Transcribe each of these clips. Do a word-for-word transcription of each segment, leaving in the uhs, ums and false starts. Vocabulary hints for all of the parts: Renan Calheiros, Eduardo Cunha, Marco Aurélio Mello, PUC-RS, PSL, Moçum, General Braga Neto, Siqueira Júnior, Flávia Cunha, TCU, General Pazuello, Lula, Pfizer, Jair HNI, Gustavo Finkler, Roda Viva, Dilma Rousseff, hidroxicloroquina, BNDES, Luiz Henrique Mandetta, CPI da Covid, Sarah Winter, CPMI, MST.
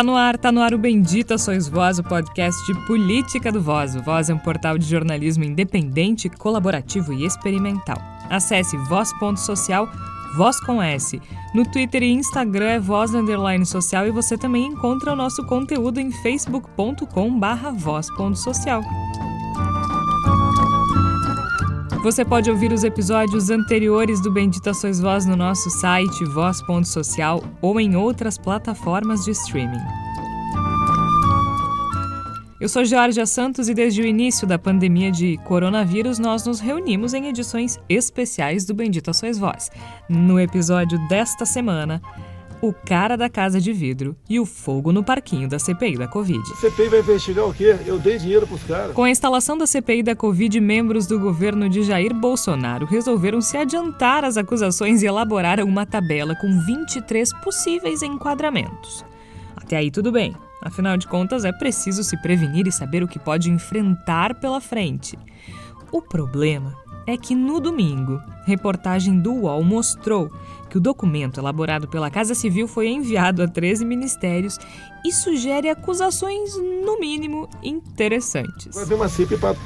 Tá no ar, tá no ar o Bendita Sois Voz, o podcast de política do Voz. O Voz é um portal de jornalismo independente, colaborativo e experimental. Acesse voz ponto social, Voz com S. No Twitter e Instagram é Voz Underline Social e você também encontra o nosso conteúdo em facebook ponto com barra voz ponto social. Você pode ouvir os episódios anteriores do Bendita Sois Voz no nosso site voz ponto social ou em outras plataformas de streaming. Eu sou Georgia Santos e desde o início da pandemia de coronavírus nós nos reunimos em edições especiais do Bendita Sois Voz. No episódio desta semana, o cara da casa de vidro e o fogo no parquinho da C P I da Covid. A C P I vai investigar o quê? Eu dei dinheiro pros caras. Com a instalação da C P I da Covid, membros do governo de Jair Bolsonaro resolveram se adiantar às acusações e elaboraram uma tabela com vinte e três possíveis enquadramentos. Até aí tudo bem. Afinal de contas, é preciso se prevenir e saber o que pode enfrentar pela frente. O problema é que no domingo, reportagem do U O L mostrou que o documento elaborado pela Casa Civil foi enviado a treze ministérios e sugere acusações, no mínimo, interessantes. Vai ter uma C P I para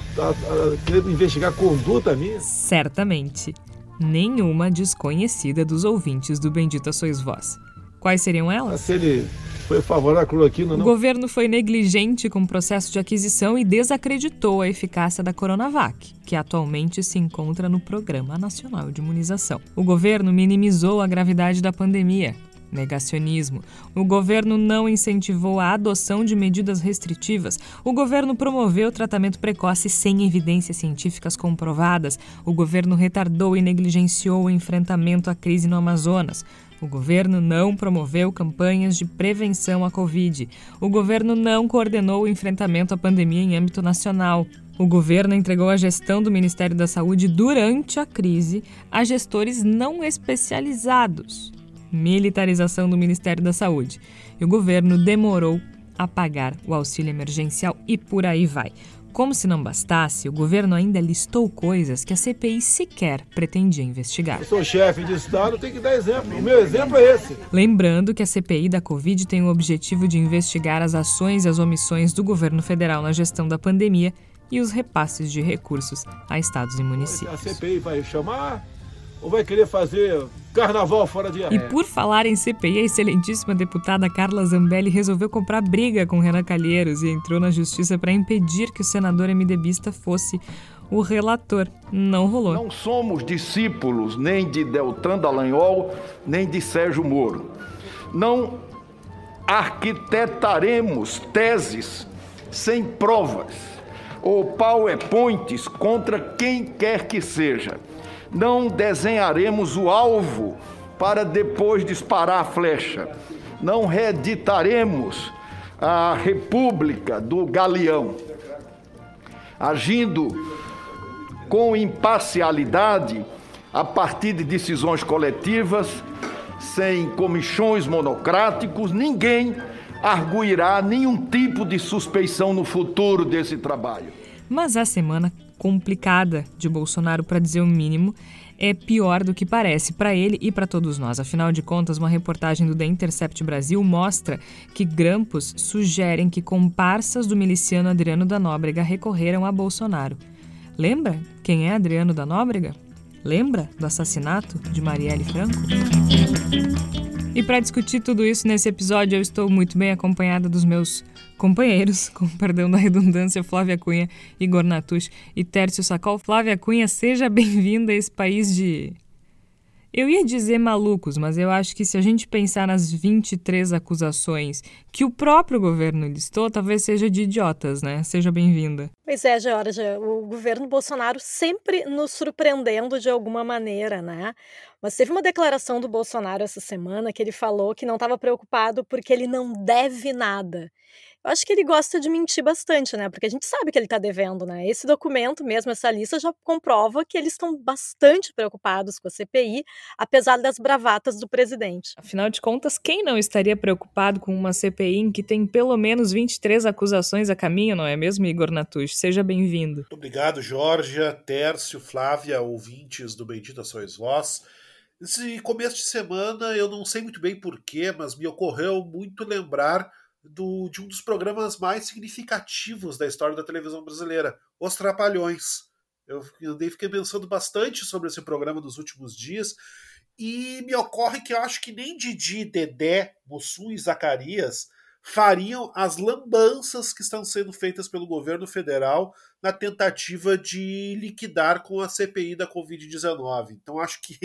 investigar conduta minha? Certamente. Nenhuma desconhecida dos ouvintes do Bendita Sois Voz. Quais seriam elas? Se ele foi favorável à cloroquina, não? O governo foi negligente com o processo de aquisição e desacreditou a eficácia da Coronavac, que atualmente se encontra no Programa Nacional de Imunização. O governo minimizou a gravidade da pandemia. Negacionismo. O governo não incentivou a adoção de medidas restritivas. O governo promoveu tratamento precoce sem evidências científicas comprovadas. O governo retardou e negligenciou o enfrentamento à crise no Amazonas. O governo não promoveu campanhas de prevenção à Covid. O governo não coordenou o enfrentamento à pandemia em âmbito nacional. O governo entregou a gestão do Ministério da Saúde durante a crise a gestores não especializados. Militarização do Ministério da Saúde. E o governo demorou a pagar o auxílio emergencial e por aí vai. Como se não bastasse, o governo ainda listou coisas que a C P I sequer pretendia investigar. Eu sou chefe de Estado, tenho que dar exemplo. O meu exemplo é esse. Lembrando que a C P I da Covid tem o objetivo de investigar as ações e as omissões do governo federal na gestão da pandemia e os repasses de recursos a estados e municípios. A C P I vai chamar ou vai querer fazer carnaval fora de época? E por falar em C P I, a excelentíssima deputada Carla Zambelli resolveu comprar briga com Renan Calheiros e entrou na justiça para impedir que o senador MDBista fosse o relator. Não rolou. Não somos discípulos nem de Deltan Dallagnol, nem de Sérgio Moro. Não arquitetaremos teses sem provas ou powerpoints contra quem quer que seja. Não desenharemos o alvo para depois disparar a flecha. Não reeditaremos a República do Galeão. Agindo com imparcialidade, a partir de decisões coletivas, sem comichões monocráticos, ninguém arguirá nenhum tipo de suspeição no futuro desse trabalho. Mas a semana complicada de Bolsonaro, para dizer o mínimo, é pior do que parece para ele e para todos nós. Afinal de contas, uma reportagem do The Intercept Brasil mostra que grampos sugerem que comparsas do miliciano Adriano da Nóbrega recorreram a Bolsonaro. Lembra quem é Adriano da Nóbrega? Lembra do assassinato de Marielle Franco? E para discutir tudo isso nesse episódio, eu estou muito bem acompanhada dos meus companheiros, com perdão da redundância, Flávia Cunha, Igor Natush e Tércio Sacol. Flávia Cunha, seja bem-vinda a esse país de... Eu ia dizer malucos, mas eu acho que se a gente pensar nas vinte e três acusações que o próprio governo listou, talvez seja de idiotas, né? Seja bem-vinda. Pois é, Georgia, o governo Bolsonaro sempre nos surpreendendo de alguma maneira, né? Mas teve uma declaração do Bolsonaro essa semana que ele falou que não estava preocupado porque ele não deve nada. Eu acho que ele gosta de mentir bastante, né? Porque a gente sabe que ele está devendo, né? Esse documento mesmo, essa lista, já comprova que eles estão bastante preocupados com a C P I, apesar das bravatas do presidente. Afinal de contas, quem não estaria preocupado com uma C P I em que tem pelo menos vinte e três acusações a caminho, não é mesmo, Igor Natush? Seja bem-vindo. Muito obrigado, Georgia, Tércio, Flávia, ouvintes do Bendita Sois Voz. Esse começo de semana, eu não sei muito bem porquê, mas me ocorreu muito lembrar do, de um dos programas mais significativos da história da televisão brasileira, Os Trapalhões. Eu andei, fiquei pensando bastante sobre esse programa nos últimos dias, e me ocorre que eu acho que nem Didi, Dedé, Moçum e Zacarias fariam as lambanças que estão sendo feitas pelo governo federal na tentativa de liquidar com a C P I da covid dezenove. Então acho que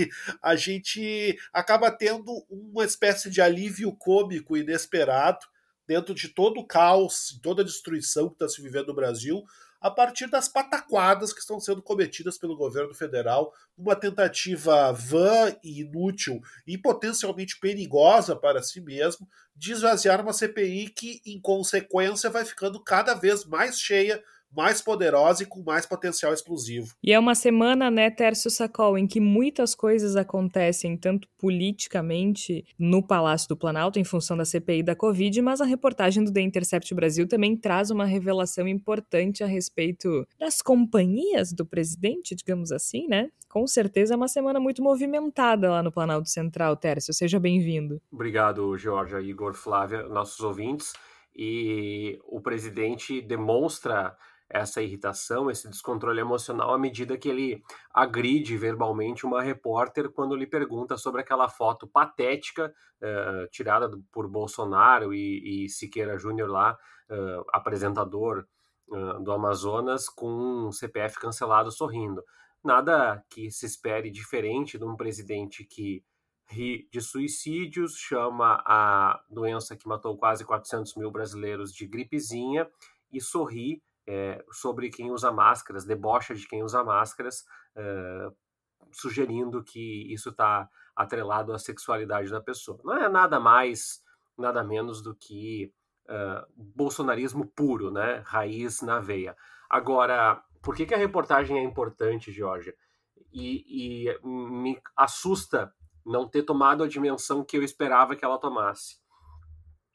a gente acaba tendo uma espécie de alívio cômico inesperado dentro de todo o caos, toda a destruição que está se vivendo no Brasil, a partir das pataquadas que estão sendo cometidas pelo governo federal, uma tentativa vã e inútil e potencialmente perigosa para si mesmo de esvaziar uma C P I que, em consequência, vai ficando cada vez mais cheia, mais poderosa e com mais potencial explosivo. E é uma semana, né, Tércio Sacol, em que muitas coisas acontecem, tanto politicamente no Palácio do Planalto, em função da C P I da Covid, mas a reportagem do The Intercept Brasil também traz uma revelação importante a respeito das companhias do presidente, digamos assim, né? Com certeza é uma semana muito movimentada lá no Planalto Central, Tércio. Seja bem-vindo. Obrigado, Georgia, Igor, Flávia, nossos ouvintes. E o presidente demonstra essa irritação, esse descontrole emocional à medida que ele agride verbalmente uma repórter quando lhe pergunta sobre aquela foto patética uh, tirada do, por Bolsonaro e, e Siqueira Júnior lá, uh, apresentador uh, do Amazonas, com um C P F cancelado sorrindo. Nada que se espere diferente de um presidente que ri de suicídios, chama a doença que matou quase quatrocentos mil brasileiros de gripezinha e sorri É, sobre quem usa máscaras, debocha de quem usa máscaras, é, sugerindo que isso está atrelado à sexualidade da pessoa. Não é nada mais, nada menos do que é, bolsonarismo puro, né? Raiz na veia. Agora, por que, que a reportagem é importante, Georgia? E, e me assusta não ter tomado a dimensão que eu esperava que ela tomasse.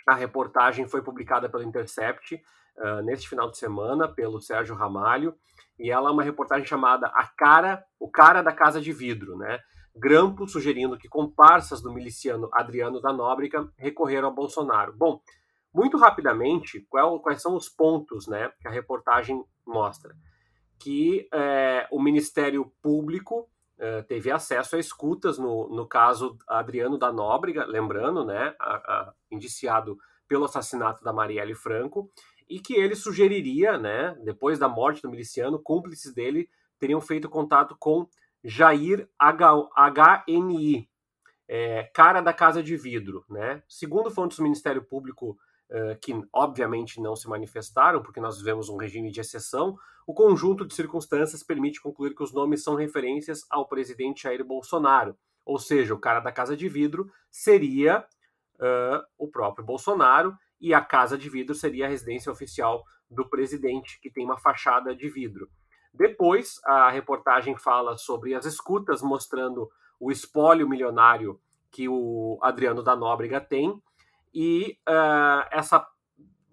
A reportagem foi publicada pelo Intercept, Uh, neste final de semana, pelo Sérgio Ramalho, e ela é uma reportagem chamada A Cara, O Cara da Casa de Vidro, né? Grampo sugerindo que comparsas do miliciano Adriano da Nóbrega recorreram a Bolsonaro. Bom, muito rapidamente, qual, quais são os pontos, né, que a reportagem mostra? Que é, o Ministério Público é, teve acesso a escutas no, no caso Adriano da Nóbrega, lembrando, né, a, a, indiciado pelo assassinato da Marielle Franco, e que ele sugeriria, né, depois da morte do miliciano, cúmplices dele teriam feito contato com Jair H N I, é, cara da Casa de Vidro, né? Segundo fontes do Ministério Público, eh, que obviamente não se manifestaram, porque nós vivemos um regime de exceção, o conjunto de circunstâncias permite concluir que os nomes são referências ao presidente Jair Bolsonaro, ou seja, o cara da Casa de Vidro seria uh, o próprio Bolsonaro, e a Casa de Vidro seria a residência oficial do presidente, que tem uma fachada de vidro. Depois, a reportagem fala sobre as escutas, mostrando o espólio milionário que o Adriano da Nóbrega tem, e uh, essa,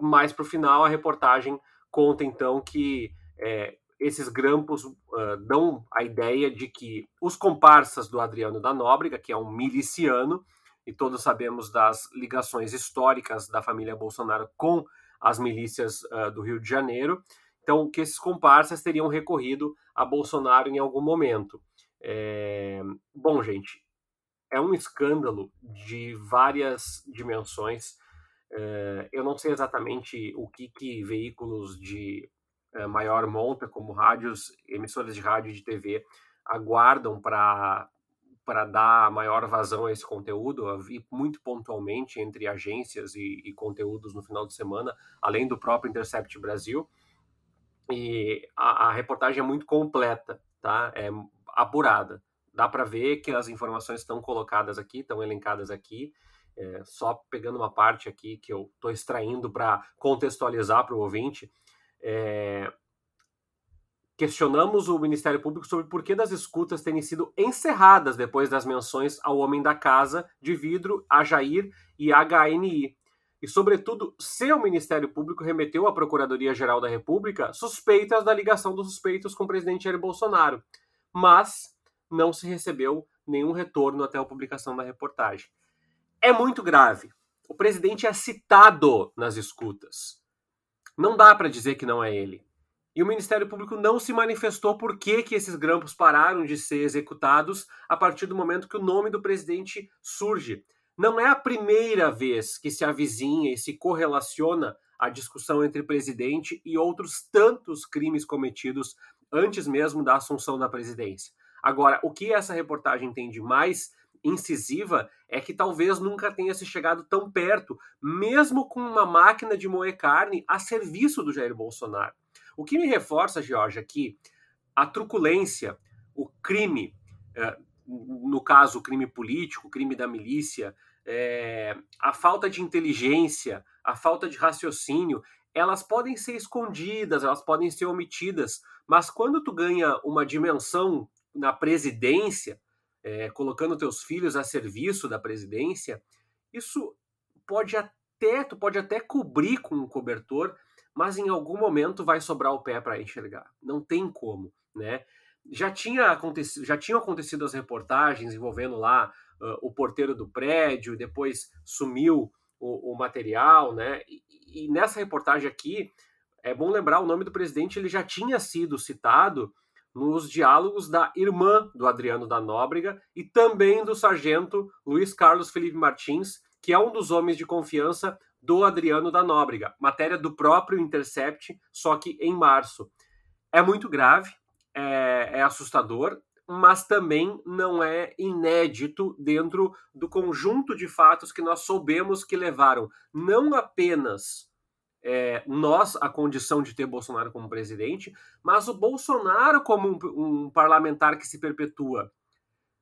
mais para o final, a reportagem conta, então, que é, esses grampos uh, dão a ideia de que os comparsas do Adriano da Nóbrega, que é um miliciano, e todos sabemos das ligações históricas da família Bolsonaro com as milícias uh, do Rio de Janeiro, então que esses comparsas teriam recorrido a Bolsonaro em algum momento. É... Bom, gente, é um escândalo de várias dimensões. É... Eu não sei exatamente o que, que veículos de é, maior monta, como rádios, emissoras de rádio e de T V, aguardam para... para dar maior vazão a esse conteúdo. Eu vi muito pontualmente entre agências e, e conteúdos no final de semana, além do próprio Intercept Brasil, e a, a reportagem é muito completa, tá? É apurada. Dá para ver que as informações estão colocadas aqui, estão elencadas aqui, é, só pegando uma parte aqui que eu estou extraindo para contextualizar para o ouvinte, é... Questionamos o Ministério Público sobre por que das escutas terem sido encerradas depois das menções ao homem da Casa de Vidro, a Jair e H N I. E, sobretudo, se o Ministério Público remeteu à Procuradoria-Geral da República suspeitas da ligação dos suspeitos com o presidente Jair Bolsonaro, mas não se recebeu nenhum retorno até a publicação da reportagem. É muito grave, O presidente é citado nas escutas. Não dá para dizer que não é ele. E o Ministério Público não se manifestou por que, que esses grampos pararam de ser executados a partir do momento que o nome do presidente surge. Não é a primeira vez que se avizinha e se correlaciona a discussão entre presidente e outros tantos crimes cometidos antes mesmo da assunção da presidência. Agora, o que essa reportagem tem de mais incisiva é que talvez nunca tenha se chegado tão perto, mesmo com uma máquina de moer carne a serviço do Jair Bolsonaro. O que me reforça, Georgia, que a truculência, o crime, no caso o crime político, o crime da milícia, é, a falta de inteligência, a falta de raciocínio, elas podem ser escondidas, elas podem ser omitidas, mas quando tu ganha uma dimensão na presidência, é, colocando teus filhos a serviço da presidência, isso pode até, tu pode até cobrir com um cobertor, mas em algum momento vai sobrar o pé para enxergar. Não tem como, né? Já, tinha acontecido, já tinham acontecido as reportagens envolvendo lá uh, o porteiro do prédio, depois sumiu o, o material, né? E, e nessa reportagem aqui, é bom lembrar, o nome do presidente ele já tinha sido citado nos diálogos da irmã do Adriano da Nóbrega e também do sargento Luiz Carlos Felipe Martins, que é um dos homens de confiança do Adriano da Nóbrega, matéria do próprio Intercept, só que em março. É muito grave, é, é assustador, mas também não é inédito dentro do conjunto de fatos que nós soubemos que levaram não apenas é, nós à condição de ter Bolsonaro como presidente, mas o Bolsonaro como um, um parlamentar que se perpetua.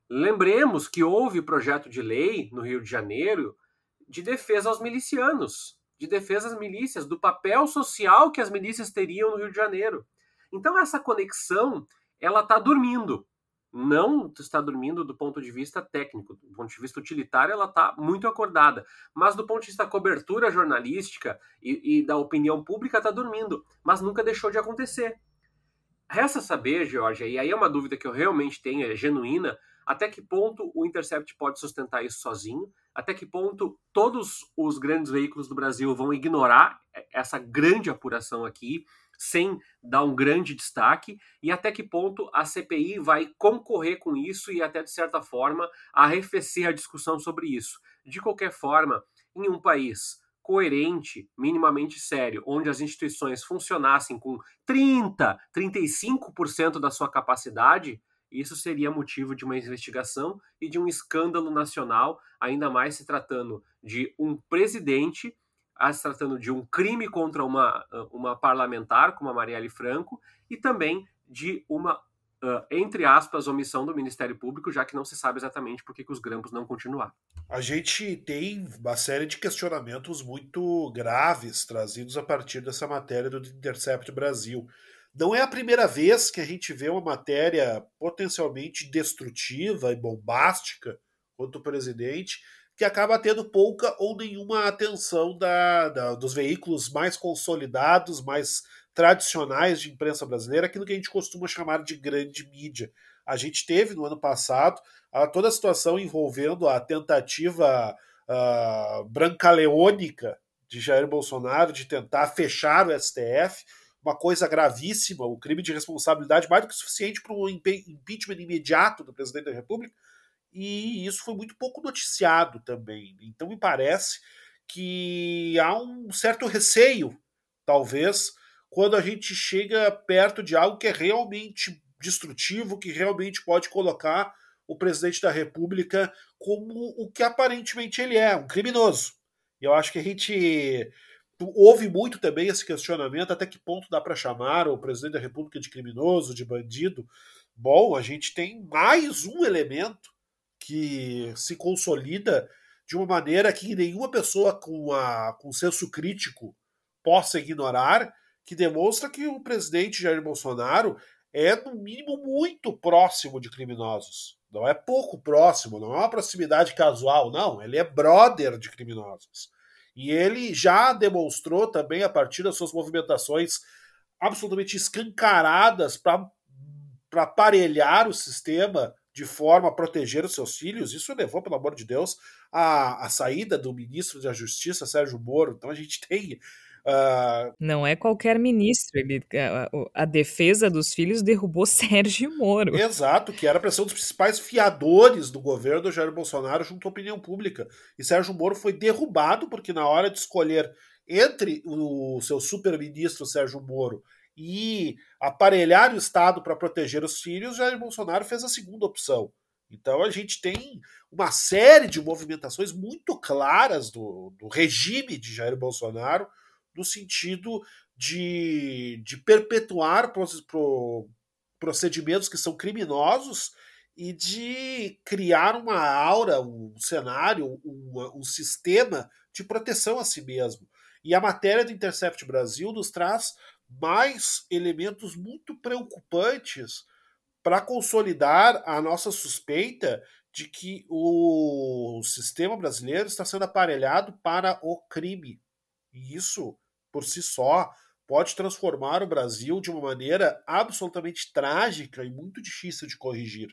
Lembremos que houve projeto de lei no Rio de Janeiro de defesa aos milicianos, de defesa às milícias, do papel social que as milícias teriam no Rio de Janeiro. Então essa conexão, ela está dormindo. Não está dormindo do ponto de vista técnico, do ponto de vista utilitário ela está muito acordada, mas do ponto de vista da cobertura jornalística e, e da opinião pública está dormindo, mas nunca deixou de acontecer. Resta saber, Georgia, e aí é uma dúvida que eu realmente tenho, é genuína, até que ponto o Intercept pode sustentar isso sozinho? Até que ponto todos os grandes veículos do Brasil vão ignorar essa grande apuração aqui, sem dar um grande destaque? E até que ponto a C P I vai concorrer com isso e até, de certa forma, arrefecer a discussão sobre isso? De qualquer forma, em um país coerente, minimamente sério, onde as instituições funcionassem com trinta por cento, trinta e cinco por cento da sua capacidade, isso seria motivo de uma investigação e de um escândalo nacional, ainda mais se tratando de um presidente, se tratando de um crime contra uma, uma parlamentar, como a Marielle Franco, e também de uma, entre aspas, omissão do Ministério Público, já que não se sabe exatamente por que os grampos não continuaram. A gente tem uma série de questionamentos muito graves trazidos a partir dessa matéria do The Intercept Brasil. Não é a primeira vez que a gente vê uma matéria potencialmente destrutiva e bombástica contra o presidente que acaba tendo pouca ou nenhuma atenção da, da, dos veículos mais consolidados, mais tradicionais de imprensa brasileira, aquilo que a gente costuma chamar de grande mídia. A gente teve no ano passado a, toda a situação envolvendo a tentativa a, brancaleônica de Jair Bolsonaro de tentar fechar o S T F, uma coisa gravíssima, o crime de responsabilidade mais do que suficiente para um impeachment imediato do presidente da República, e isso foi muito pouco noticiado também. Então me parece que há um certo receio, talvez, quando a gente chega perto de algo que é realmente destrutivo, que realmente pode colocar o presidente da República como o que aparentemente ele é, um criminoso. E eu acho que a gente... Houve muito também esse questionamento, até que ponto dá para chamar o presidente da República de criminoso, de bandido. Bom, a gente tem mais um elemento que se consolida de uma maneira que nenhuma pessoa com, a, com senso crítico possa ignorar, que demonstra que o presidente Jair Bolsonaro é, no mínimo, muito próximo de criminosos. Não é pouco próximo, não é uma proximidade casual, não. Ele é brother de criminosos. E ele já demonstrou também, a partir das suas movimentações absolutamente escancaradas para aparelhar o sistema de forma a proteger os seus filhos, isso levou, pelo amor de Deus, à, à saída do ministro da Justiça, Sérgio Moro. Então a gente tem... Uh... Não é qualquer ministro, ele, a, a defesa dos filhos derrubou Sérgio Moro. Exato, que era para ser um dos principais fiadores do governo do Jair Bolsonaro junto à opinião pública. E Sérgio Moro foi derrubado porque na hora de escolher entre o seu super-ministro Sérgio Moro e aparelhar o Estado para proteger os filhos, Jair Bolsonaro fez a segunda opção. Então a gente tem uma série de movimentações muito claras do, do regime de Jair Bolsonaro no sentido de, de perpetuar procedimentos que são criminosos e de criar uma aura, um cenário, um, um sistema de proteção a si mesmo. E a matéria do Intercept Brasil nos traz mais elementos muito preocupantes para consolidar a nossa suspeita de que o sistema brasileiro está sendo aparelhado para o crime. E isso, por si só, pode transformar o Brasil de uma maneira absolutamente trágica e muito difícil de corrigir.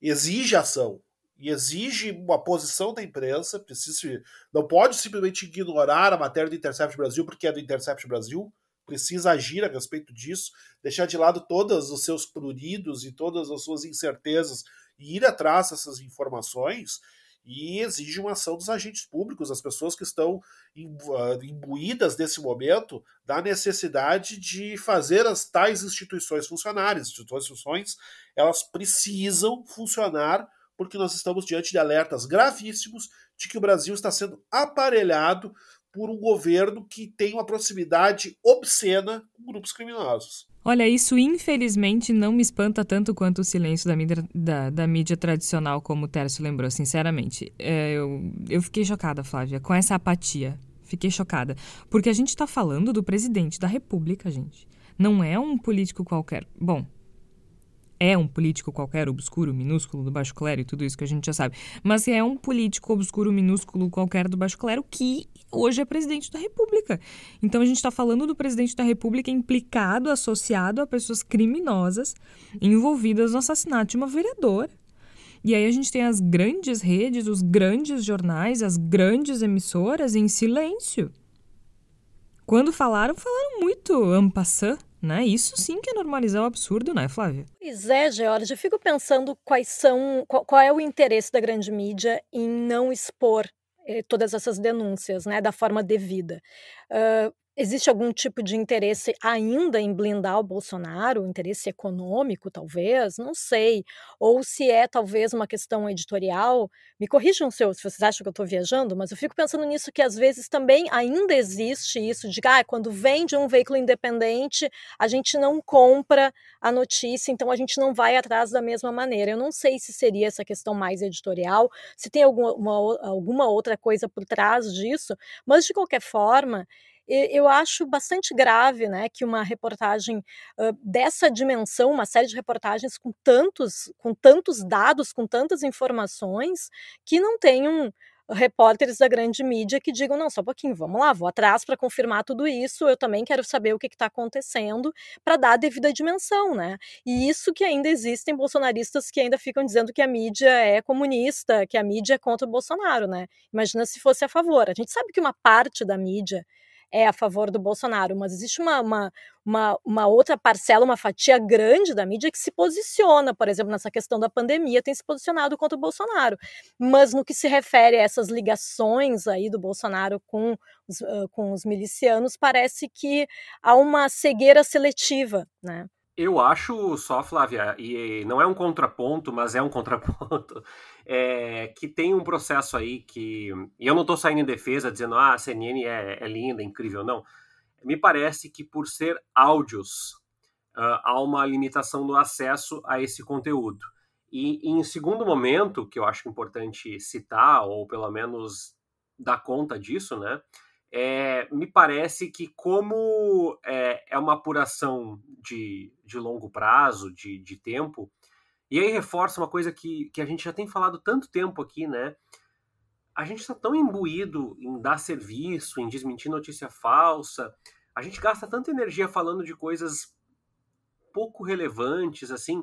Exige ação. E exige uma posição da imprensa, precisa, não pode simplesmente ignorar a matéria do Intercept Brasil porque é do Intercept Brasil, precisa agir a respeito disso, deixar de lado todos os seus pruridos e todas as suas incertezas e ir atrás dessas informações, e exige uma ação dos agentes públicos, as pessoas que estão imbuídas nesse momento da necessidade de fazer as tais instituições funcionarem. As instituições, elas precisam funcionar porque nós estamos diante de alertas gravíssimos de que o Brasil está sendo aparelhado por um governo que tem uma proximidade obscena com grupos criminosos. Olha, isso infelizmente não me espanta tanto quanto o silêncio da mídia, da, da mídia tradicional, como o Tércio lembrou, sinceramente. É, eu, eu fiquei chocada, Flávia, com essa apatia. Fiquei chocada. Porque a gente está falando do presidente da República, gente. Não é um político qualquer. Bom... É um político qualquer, obscuro, minúsculo, do baixo clero e tudo isso que a gente já sabe. Mas é um político obscuro, minúsculo, qualquer do baixo clero que hoje é presidente da República. Então a gente está falando do presidente da República implicado, associado a pessoas criminosas envolvidas no assassinato de uma vereadora. E aí a gente tem as grandes redes, os grandes jornais, as grandes emissoras em silêncio. Quando falaram, falaram muito en passant. Né? Isso sim que é normalizar o absurdo, né, Flávia? Pois é, Georgia. Eu fico pensando quais são, qual, qual é o interesse da grande mídia em não expor eh, todas essas denúncias, né, da forma devida. Uh, existe algum tipo de interesse ainda em blindar o Bolsonaro? Interesse econômico, talvez? Não sei. Ou se é, talvez, uma questão editorial. Me corrijam se, eu, se vocês acham que eu estou viajando, mas eu fico pensando nisso, que às vezes também ainda existe isso de ah, quando vem de um veículo independente, a gente não compra a notícia, então a gente não vai atrás da mesma maneira. Eu não sei se seria essa questão mais editorial, se tem alguma, alguma outra coisa por trás disso, mas, de qualquer forma... Eu acho bastante grave, né, que uma reportagem uh, dessa dimensão, uma série de reportagens com tantos, com tantos dados, com tantas informações, que não tenham repórteres da grande mídia que digam, não, só um pouquinho, vamos lá, vou atrás para confirmar tudo isso, eu também quero saber o que está acontecendo para dar a devida dimensão, né? E isso que ainda existem bolsonaristas que ainda ficam dizendo que a mídia é comunista, que a mídia é contra o Bolsonaro, né? Imagina se fosse a favor. A gente sabe que uma parte da mídia é a favor do Bolsonaro, mas existe uma, uma, uma, uma outra parcela, uma fatia grande da mídia que se posiciona, por exemplo, nessa questão da pandemia, tem se posicionado contra o Bolsonaro. Mas no que se refere a essas ligações aí do Bolsonaro com os, uh, com os milicianos, parece que há uma cegueira seletiva, né? Eu acho só, Flávia, e não é um contraponto, mas é um contraponto, é, que tem um processo aí que... E eu não estou saindo em defesa dizendo ah, a C N N é, é linda, incrível, não. Me parece que por ser áudios, uh, há uma limitação do acesso a esse conteúdo. E em segundo momento, que eu acho importante citar, ou pelo menos dar conta disso, né? É, me parece que como é, é uma apuração de, de longo prazo, de, de tempo, e aí reforça uma coisa que, que a gente já tem falado tanto tempo aqui, né? A gente está tão imbuído em dar serviço, em desmentir notícia falsa, a gente gasta tanta energia falando de coisas pouco relevantes, assim,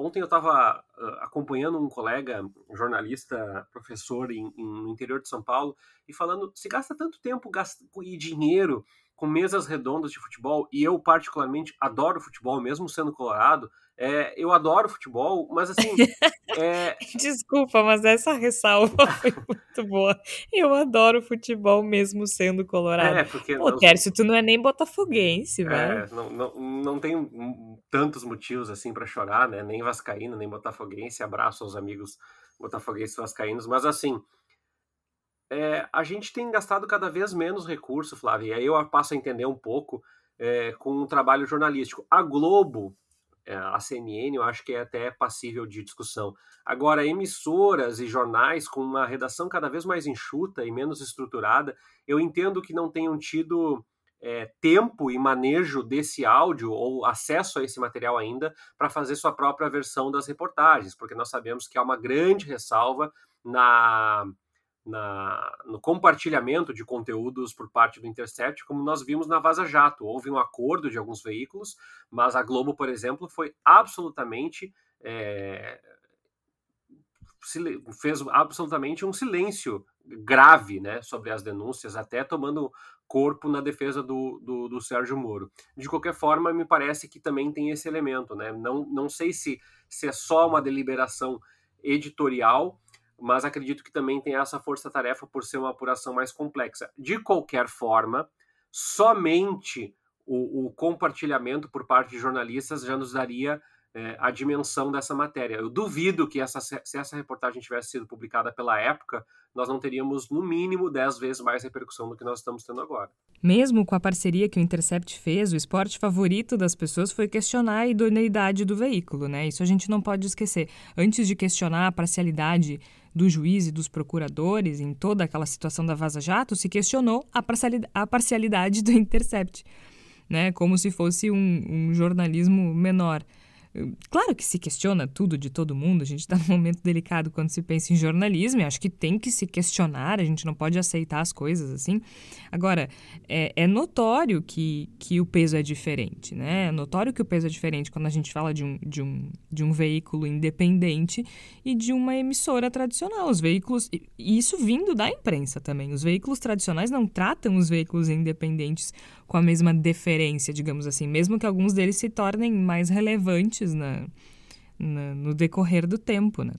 Ontem eu estava uh, acompanhando um colega, um jornalista, professor em, em, no interior de São Paulo, e falando, se gasta tanto tempo gasta, e dinheiro com mesas redondas de futebol, e eu particularmente adoro futebol, mesmo sendo colorado, é, eu adoro futebol, mas assim... é... Desculpa, mas essa ressalva foi muito boa. Eu adoro futebol, mesmo sendo colorado. É, porque... Pô, eu... Tércio, tu não é nem botafoguense, velho. É, não, não, não tem tantos motivos assim pra chorar, né? Nem vascaíno, nem botafoguense. Abraço aos amigos botafoguenses vascaínos, mas assim... É, a gente tem gastado cada vez menos recurso, Flávia, e aí eu passo a entender um pouco é, com o trabalho jornalístico. A Globo, é, a C N N, eu acho que é até passível de discussão. Agora, emissoras e jornais com uma redação cada vez mais enxuta e menos estruturada, eu entendo que não tenham tido é, tempo e manejo desse áudio ou acesso a esse material ainda para fazer sua própria versão das reportagens, porque nós sabemos que há uma grande ressalva na... Na, no compartilhamento de conteúdos por parte do Intercept, como nós vimos na Vaza Jato. Houve um acordo de alguns veículos, mas a Globo, por exemplo, foi absolutamente... É, fez absolutamente um silêncio grave, né, sobre as denúncias, até tomando corpo na defesa do, do, do Sérgio Moro. De qualquer forma, me parece que também tem esse elemento, né? Não, não sei se, se é só uma deliberação editorial, mas acredito que também tem essa força-tarefa por ser uma apuração mais complexa. De qualquer forma, somente o, o compartilhamento por parte de jornalistas já nos daria é, a dimensão dessa matéria. Eu duvido que essa, se essa reportagem tivesse sido publicada pela época, nós não teríamos, no mínimo, dez vezes mais repercussão do que nós estamos tendo agora. Mesmo com a parceria que o Intercept fez, o esporte favorito das pessoas foi questionar a idoneidade do veículo, né? Isso a gente não pode esquecer. Antes de questionar a parcialidade do juiz e dos procuradores em toda aquela situação da Vaza Jato, se questionou a parcialidade do Intercept, né? Como se fosse um, um jornalismo menor. Claro que se questiona tudo de todo mundo, a gente está num momento delicado quando se pensa em jornalismo, e acho que tem que se questionar, a gente não pode aceitar as coisas assim. Agora, é, é notório que, que o peso é diferente, né? É notório que o peso é diferente quando a gente fala de um, de um, de um veículo independente e de uma emissora tradicional. Os veículos, e isso vindo da imprensa também, os veículos tradicionais não tratam os veículos independentes com a mesma deferência, digamos assim, mesmo que alguns deles se tornem mais relevantes Na, na, no decorrer do tempo, né?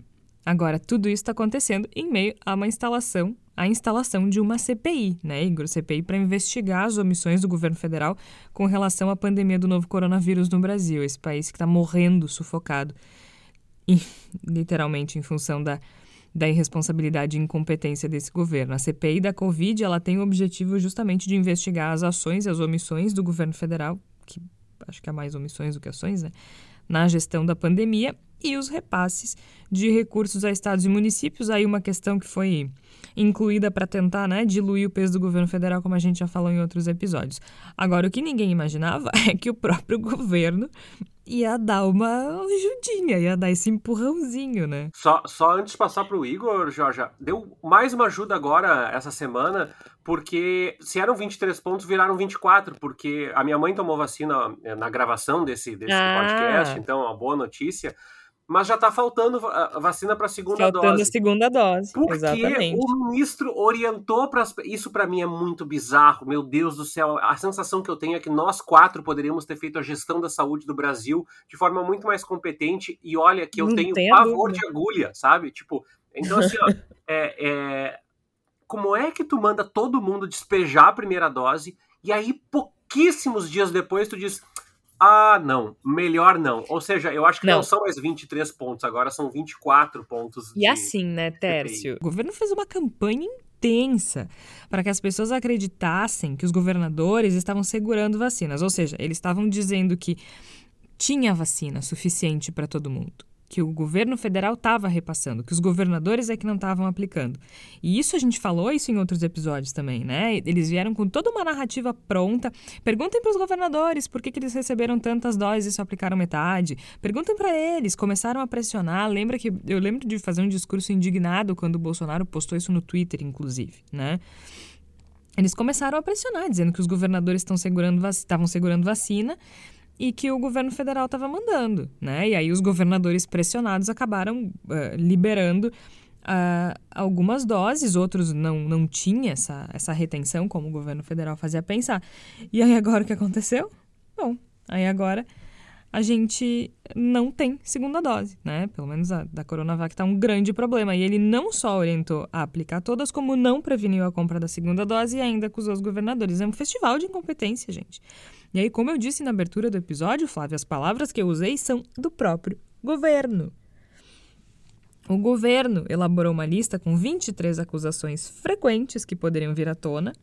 Agora, tudo isso está acontecendo em meio a uma instalação, a instalação de uma C P I, né, Igor? C P I para investigar as omissões do governo federal com relação à pandemia do novo coronavírus no Brasil, esse país que está morrendo sufocado, e, literalmente, em função da, da irresponsabilidade e incompetência desse governo. A C P I da Covid, ela tem o objetivo justamente de investigar as ações e as omissões do governo federal, que acho que há mais omissões do que ações, né? Na gestão da pandemia e os repasses de recursos a estados e municípios. Aí uma questão que foi incluída para tentar, né, diluir o peso do governo federal, como a gente já falou em outros episódios. Agora, o que ninguém imaginava é que o próprio governo ia dar uma ajudinha, ia dar esse empurrãozinho, né? Só, só antes de passar para o Igor, Georgia, deu mais uma ajuda agora essa semana, porque se eram vinte e três pontos, viraram vinte e quatro, porque a minha mãe tomou vacina na gravação desse, desse ah. podcast, então é uma boa notícia. Mas já está faltando a vacina para a segunda faltando dose. Faltando a segunda dose, porque exatamente. Porque o ministro orientou para... Isso para mim é muito bizarro, meu Deus do céu. A sensação que eu tenho é que nós quatro poderíamos ter feito a gestão da saúde do Brasil de forma muito mais competente. E olha que eu não tenho pavor de agulha, sabe? Tipo, então assim, ó, é, é, como é que tu manda todo mundo despejar a primeira dose e aí pouquíssimos dias depois tu diz... Ah, não. Melhor não. Ou seja, eu acho que não, não são mais vinte e três pontos, agora são vinte e quatro pontos. E de... assim, né, Tércio? O governo fez uma campanha intensa para que as pessoas acreditassem que os governadores estavam segurando vacinas. Ou seja, eles estavam dizendo que tinha vacina suficiente para todo mundo, que o governo federal estava repassando, que os governadores é que não estavam aplicando. E isso a gente falou isso em outros episódios também, né? Eles vieram com toda uma narrativa pronta. Perguntem para os governadores por que, que eles receberam tantas doses e só aplicaram metade. Perguntem para eles. Começaram a pressionar. Lembra que eu lembro de fazer um discurso indignado quando o Bolsonaro postou isso no Twitter, inclusive, né? Eles começaram a pressionar, dizendo que os governadores estão segurando, estavam segurando vacina e que o governo federal estava mandando, né? E aí os governadores pressionados acabaram uh, liberando uh, algumas doses, outros não, não tinham essa, essa retenção, como o governo federal fazia pensar. E aí agora o que aconteceu? Bom, aí agora a gente não tem segunda dose, né? Pelo menos a da Coronavac está um grande problema. E ele não só orientou a aplicar todas, como não preveniu a compra da segunda dose e ainda acusou os governadores. É um festival de incompetência, gente. E aí, como eu disse na abertura do episódio, Flávia, as palavras que eu usei são do próprio governo. O governo elaborou uma lista com vinte e três acusações frequentes que poderiam vir à tona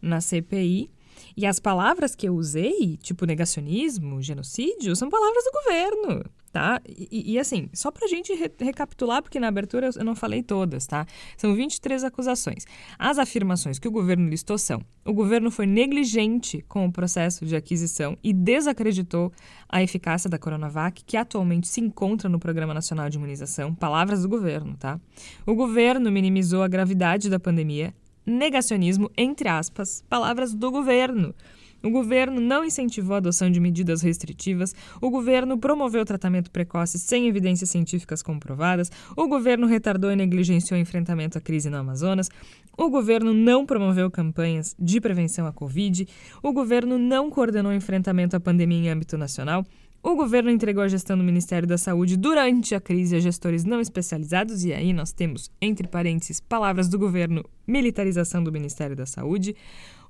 na C P I. E as palavras que eu usei, tipo negacionismo, genocídio, são palavras do governo, tá? E, e assim, só pra gente re- recapitular, porque na abertura eu não falei todas, tá? São vinte e três acusações. As afirmações que o governo listou são: o governo foi negligente com o processo de aquisição e desacreditou a eficácia da Coronavac, que atualmente se encontra no Programa Nacional de Imunização. Palavras do governo, tá? O governo minimizou a gravidade da pandemia. Negacionismo, entre aspas, palavras do governo. O governo não incentivou a adoção de medidas restritivas. O governo promoveu tratamento precoce sem evidências científicas comprovadas. O governo retardou e negligenciou o enfrentamento à crise no Amazonas. O governo não promoveu campanhas de prevenção à Covid. O governo não coordenou o enfrentamento à pandemia em âmbito nacional. O governo entregou a gestão do Ministério da Saúde durante a crise a gestores não especializados, e aí nós temos, entre parênteses, palavras do governo, militarização do Ministério da Saúde.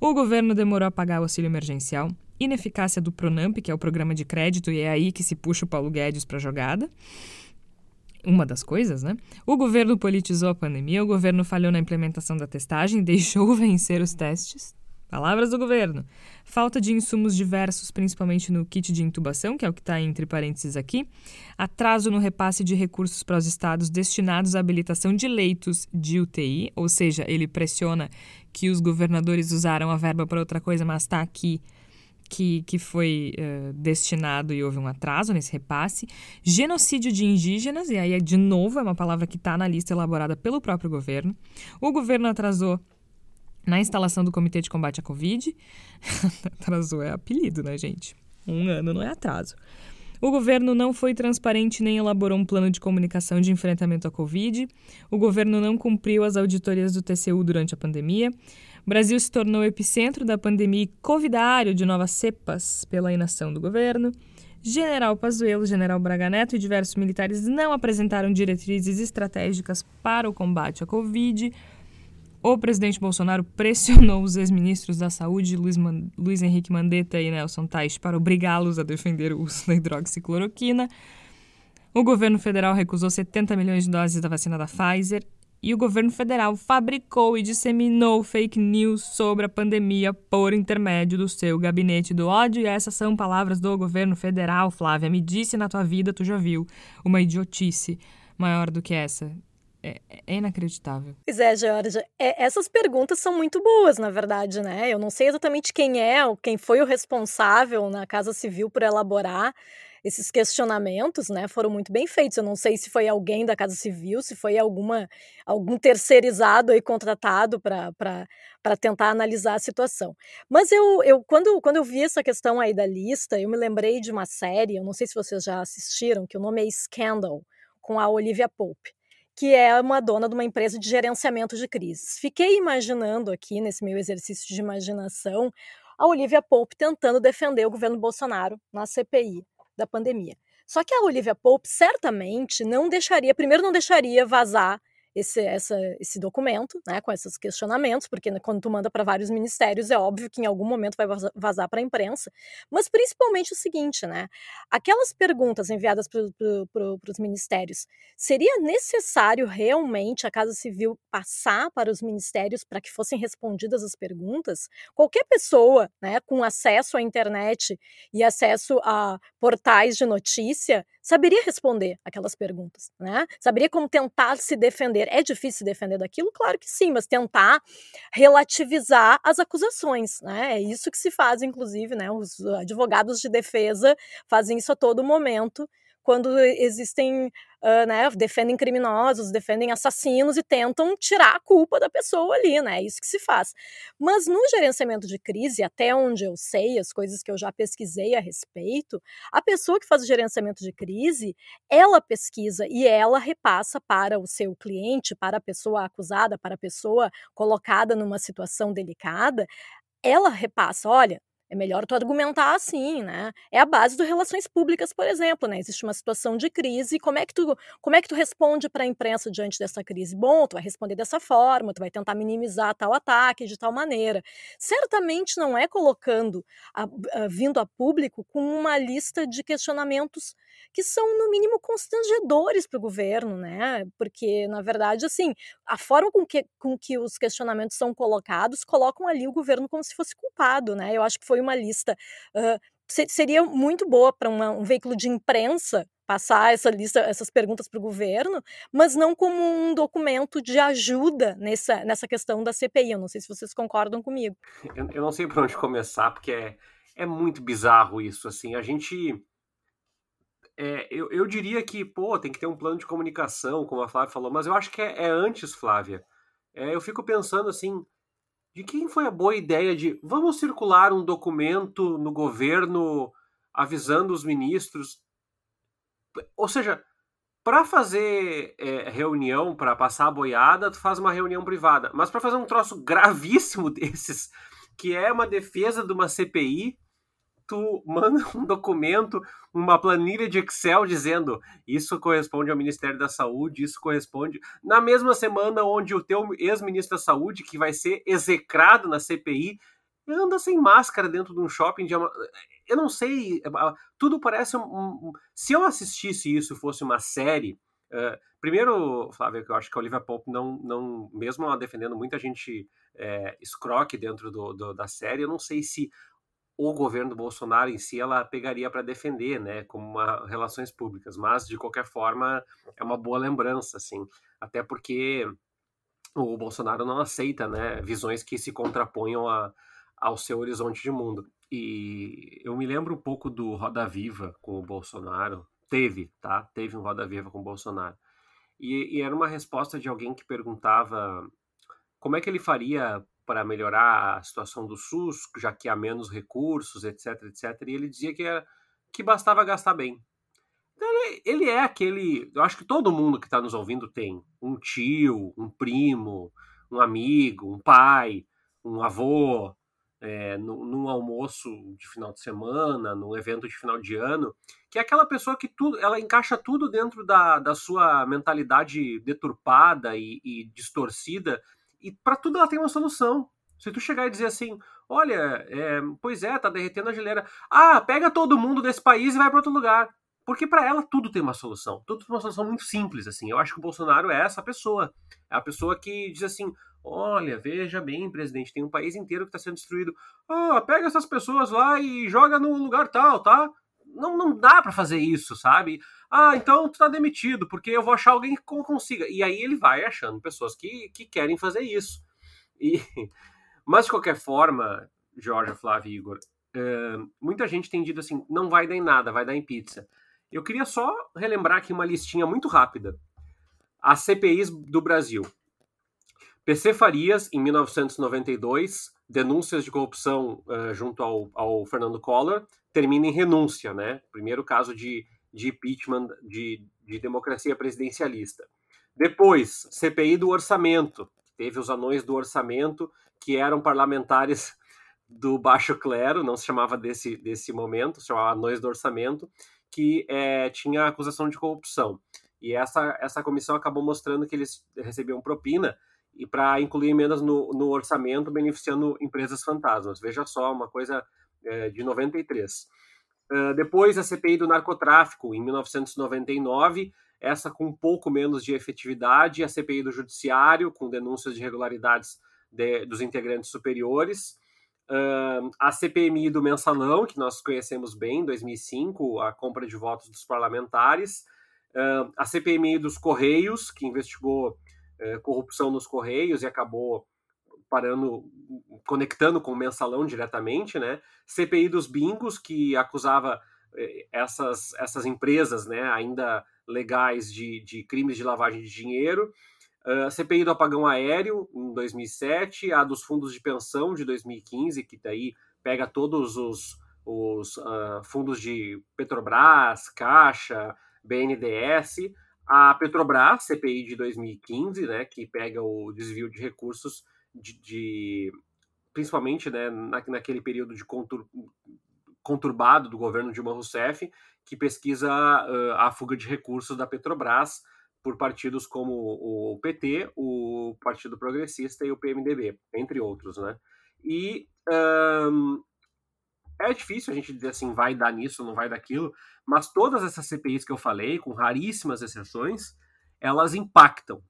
O governo demorou a pagar o auxílio emergencial, ineficácia do Pronamp, que é o programa de crédito, e é aí que se puxa o Paulo Guedes para a jogada. Uma das coisas, né? O governo politizou a pandemia, o governo falhou na implementação da testagem, deixou vencer os testes. Palavras do governo. Falta de insumos diversos, principalmente no kit de intubação, que é o que está entre parênteses aqui. Atraso no repasse de recursos para os estados destinados à habilitação de leitos de U T I, ou seja, ele pressiona que os governadores usaram a verba para outra coisa, mas está aqui que, que foi uh, destinado e houve um atraso nesse repasse. Genocídio de indígenas, e aí, de novo, é uma palavra que está na lista elaborada pelo próprio governo. O governo atrasou na instalação do Comitê de Combate à Covid. Atrasou é apelido, né, gente? Um ano não é atraso. O governo não foi transparente nem elaborou um plano de comunicação de enfrentamento à Covid. O governo não cumpriu as auditorias do T C U durante a pandemia. O Brasil se tornou epicentro da pandemia e covidário de novas cepas pela inação do governo. General Pazuello, General Braga Neto e diversos militares não apresentaram diretrizes estratégicas para o combate à Covid. O presidente Bolsonaro pressionou os ex-ministros da Saúde, Luiz, Man- Luiz Henrique Mandetta e Nelson Tais, para obrigá-los a defender o uso da hidroxicloroquina. O governo federal recusou setenta milhões de doses da vacina da Pfizer. E o governo federal fabricou e disseminou fake news sobre a pandemia por intermédio do seu gabinete do ódio. E essas são palavras do governo federal, Flávia. Me disse na tua vida, tu já viu uma idiotice maior do que essa. É, é inacreditável. Pois é, Georgia. É, essas perguntas são muito boas, na verdade, né? Eu não sei exatamente quem é, ou quem foi o responsável na Casa Civil por elaborar esses questionamentos, né? Foram muito bem feitos. Eu não sei se foi alguém da Casa Civil, se foi alguma, algum terceirizado aí contratado para tentar analisar a situação. Mas eu, eu quando, quando eu vi essa questão aí da lista, eu me lembrei de uma série, eu não sei se vocês já assistiram, que o nome é Scandal, com a Olivia Pope, que é uma dona de uma empresa de gerenciamento de crises. Fiquei imaginando aqui, nesse meu exercício de imaginação, a Olivia Pope tentando defender o governo Bolsonaro na C P I da pandemia. Só que a Olivia Pope certamente não deixaria, primeiro não deixaria vazar esse, essa, esse documento, né, com esses questionamentos, porque quando tu manda para vários ministérios é óbvio que em algum momento vai vazar para a imprensa, mas principalmente o seguinte, né, aquelas perguntas enviadas para pro, pro, os ministérios, seria necessário realmente a Casa Civil passar para os ministérios para que fossem respondidas as perguntas? Qualquer pessoa, né, com acesso à internet e acesso a portais de notícia saberia responder aquelas perguntas, né? Saberia como tentar se defender. É difícil se defender daquilo? Claro que sim, mas tentar relativizar as acusações, né? É isso que se faz, inclusive, né? Os advogados de defesa fazem isso a todo momento quando existem, uh, né, defendem criminosos, defendem assassinos e tentam tirar a culpa da pessoa ali, né, é isso que se faz. Mas no gerenciamento de crise, até onde eu sei, as coisas que eu já pesquisei a respeito, a pessoa que faz o gerenciamento de crise, ela pesquisa e ela repassa para o seu cliente, para a pessoa acusada, para a pessoa colocada numa situação delicada, ela repassa, olha, é melhor tu argumentar assim, né? É a base do relações públicas, por exemplo, né? Existe uma situação de crise, como é que tu, como é que tu responde para a imprensa diante dessa crise? Bom, tu vai responder dessa forma, tu vai tentar minimizar tal ataque de tal maneira. Certamente não é colocando, a, a, vindo a público com uma lista de questionamentos que são, no mínimo, constrangedores para o governo, né? Porque, na verdade, assim, a forma com que, com que os questionamentos são colocados, colocam ali o governo como se fosse culpado, né? Eu acho que foi uma lista, uh, seria muito boa para um veículo de imprensa passar essa lista, essas perguntas para o governo, mas não como um documento de ajuda nessa, nessa questão da C P I. Eu não sei se vocês concordam comigo. Eu, eu não sei por onde começar, porque é, é muito bizarro isso, assim, a gente... É, eu, eu diria que, pô, tem que ter um plano de comunicação, como a Flávia falou, mas eu acho que é, é antes, Flávia. É, eu fico pensando, assim, de quem foi a boa ideia de vamos circular um documento no governo avisando os ministros? Ou seja, para fazer é, reunião, para passar a boiada, tu faz uma reunião privada. Mas para fazer um troço gravíssimo desses, que é uma defesa de uma C P I, tu manda um documento, uma planilha de Excel dizendo isso corresponde ao Ministério da Saúde, isso corresponde... Na mesma semana onde o teu ex-ministro da Saúde, que vai ser execrado na C P I, anda sem máscara dentro de um shopping de... Eu não sei, tudo parece... Um... Se eu assistisse isso, fosse uma série... Uh, primeiro, Flávia, que eu acho que a Olivia Pope não, não, mesmo ela defendendo muita gente é, escroque dentro do, do, da série, eu não sei se... o governo do Bolsonaro em si, ela pegaria para defender, né, como uma relações públicas, mas de qualquer forma é uma boa lembrança, assim, até porque o Bolsonaro não aceita, né, visões que se contraponham a, ao seu horizonte de mundo. E eu me lembro um pouco do Roda Viva com o Bolsonaro, teve, tá, teve um Roda Viva com o Bolsonaro, e, e era uma resposta de alguém que perguntava como é que ele faria para melhorar a situação do SUS, já que há menos recursos, etc, etcétera. E ele dizia que, era, que bastava gastar bem. Então, ele, ele é aquele... Eu acho que todo mundo que está nos ouvindo tem um tio, um primo, um amigo, um pai, um avô, é, num, num almoço de final de semana, num evento de final de ano, que é aquela pessoa que tudo, ela encaixa tudo dentro da, da sua mentalidade deturpada e, e distorcida. E para tudo ela tem uma solução. Se tu chegar e dizer assim, olha, é, pois é, tá derretendo a geleira. Ah, pega todo mundo desse país e vai para outro lugar. Porque para ela tudo tem uma solução. Tudo tem uma solução muito simples, assim. Eu acho que o Bolsonaro é essa pessoa. É a pessoa que diz assim, olha, veja bem, presidente, tem um país inteiro que tá sendo destruído. Ah, pega essas pessoas lá e joga no lugar tal, tá? Não, não dá para fazer isso, sabe? Ah, então tu tá demitido, porque eu vou achar alguém que consiga. E aí ele vai achando pessoas que, que querem fazer isso. E... Mas, de qualquer forma, Georgia, Flávia e Igor, é, muita gente tem dito assim, não vai dar em nada, vai dar em pizza. Eu queria só relembrar aqui uma listinha muito rápida. As C P Is do Brasil. P C Farias, em mil novecentos e noventa e dois, denúncias de corrupção uh, junto ao, ao Fernando Collor, termina em renúncia, né? Primeiro caso de, de impeachment de, de democracia presidencialista. Depois, C P I do orçamento. Teve os anões do orçamento, que eram parlamentares do baixo clero, não se chamava desse, desse momento, se chamava anões do orçamento, que é, tinha acusação de corrupção. E essa, essa comissão acabou mostrando que eles recebiam propina e para incluir emendas no, no orçamento, beneficiando empresas fantasmas. Veja só, uma coisa é, de noventa e três. Uh, depois, a C P I do narcotráfico, em mil novecentos e noventa e nove, essa com um pouco menos de efetividade, a C P I do judiciário, com denúncias de irregularidades de, dos integrantes superiores, uh, a C P M I do mensalão, que nós conhecemos bem, em dois mil e cinco, a compra de votos dos parlamentares, uh, a C P M I dos Correios, que investigou corrupção nos Correios e acabou parando, conectando com o mensalão diretamente, né? C P I dos Bingos, que acusava essas, essas empresas, né, ainda legais de, de crimes de lavagem de dinheiro, a C P I do apagão aéreo, em dois mil e sete, a dos fundos de pensão, de dois mil e quinze, que daí pega todos os, os uh, fundos de Petrobras, Caixa, B N D E S, a Petrobras, C P I de dois mil e quinze, né, que pega o desvio de recursos de, de principalmente, né, na, naquele período de contur, conturbado do governo Dilma Rousseff, que pesquisa uh, a fuga de recursos da Petrobras por partidos como o P T, o Partido Progressista e o P M D B, entre outros, né? E um, é difícil a gente dizer assim, vai dar nisso, não vai daquilo, mas todas essas C P Is que eu falei, com raríssimas exceções, elas impactam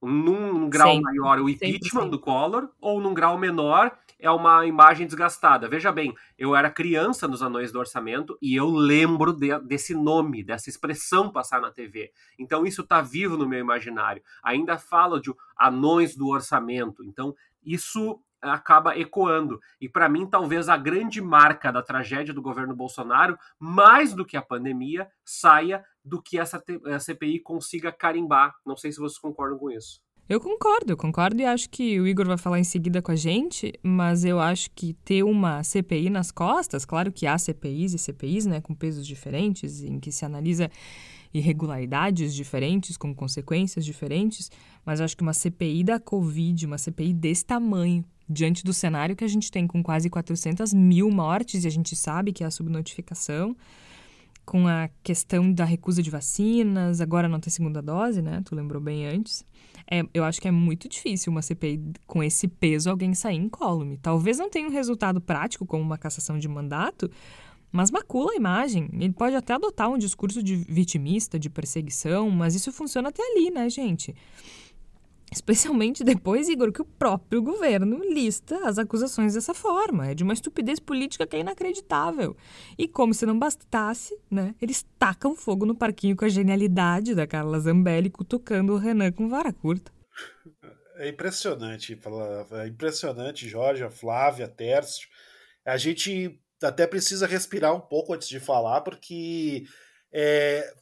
num grau sempre, maior o impeachment sempre, sempre. do Collor, ou num grau menor é uma imagem desgastada. Veja bem, eu era criança nos Anões do Orçamento e eu lembro de, desse nome, dessa expressão passar na T V. Então isso está vivo no meu imaginário. Ainda falo de Anões do Orçamento. Então isso acaba ecoando. E para mim, talvez a grande marca da tragédia do governo Bolsonaro, mais do que a pandemia, saia do que essa C P I consiga carimbar. Não sei se vocês concordam com isso. Eu concordo, eu concordo e acho que o Igor vai falar em seguida com a gente, mas eu acho que ter uma C P I nas costas, claro que há C P Is e C P Is, né, com pesos diferentes, em que se analisa irregularidades diferentes, com consequências diferentes, mas acho que uma C P I da Covid, uma C P I desse tamanho, diante do cenário que a gente tem com quase quatrocentas mil mortes, e a gente sabe que é a subnotificação, com a questão da recusa de vacinas, agora não tem segunda dose, né? Tu lembrou bem antes. É, eu acho que é muito difícil uma C P I com esse peso alguém sair incólume. Talvez não tenha um resultado prático como uma cassação de mandato, mas macula a imagem. Ele pode até adotar um discurso de vitimista, de perseguição, mas isso funciona até ali, né, gente? Especialmente depois, Igor, que o próprio governo lista as acusações dessa forma. É de uma estupidez política que é inacreditável. E como se não bastasse, né, eles tacam fogo no parquinho com a genialidade da Carla Zambelli cutucando o Renan com vara curta. É impressionante, é impressionante, Jorge, Flávia, Tércio. A gente até precisa respirar um pouco antes de falar, porque é...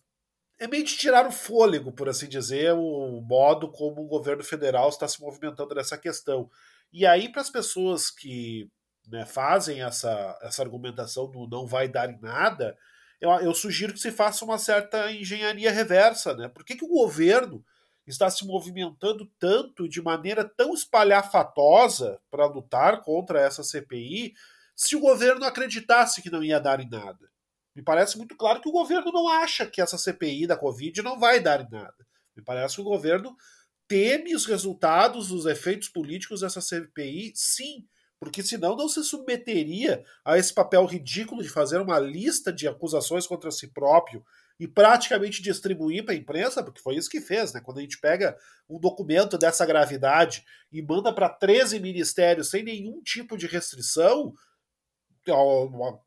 é meio de tirar o fôlego, por assim dizer, o modo como o governo federal está se movimentando nessa questão. E aí, para as pessoas que, né, fazem essa, essa argumentação do não vai dar em nada, eu, eu sugiro que se faça uma certa engenharia reversa, né? Por que que o governo está se movimentando tanto, de maneira tão espalhafatosa, para lutar contra essa C P I, se o governo acreditasse que não ia dar em nada? Me parece muito claro que o governo não acha que essa C P I da Covid não vai dar em nada. Me parece que o governo teme os resultados, os efeitos políticos dessa C P I, sim, porque senão não se submeteria a esse papel ridículo de fazer uma lista de acusações contra si próprio e praticamente distribuir para a imprensa, porque foi isso que fez, né? Quando a gente pega um documento dessa gravidade e manda para treze ministérios sem nenhum tipo de restrição,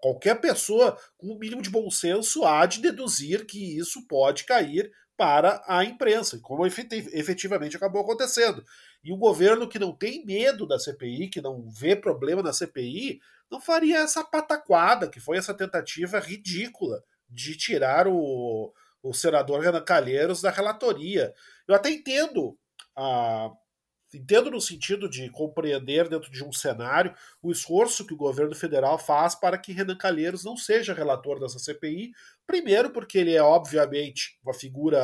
qualquer pessoa com o mínimo de bom senso há de deduzir que isso pode cair para a imprensa, como efetivamente acabou acontecendo. E um governo que não tem medo da C P I, que não vê problema na C P I, não faria essa pataquada, que foi essa tentativa ridícula de tirar o, o senador Renan Calheiros da relatoria. Eu até entendo a... Entendo no sentido de compreender, dentro de um cenário, o esforço que o governo federal faz para que Renan Calheiros não seja relator dessa C P I. Primeiro, porque ele é, obviamente, uma figura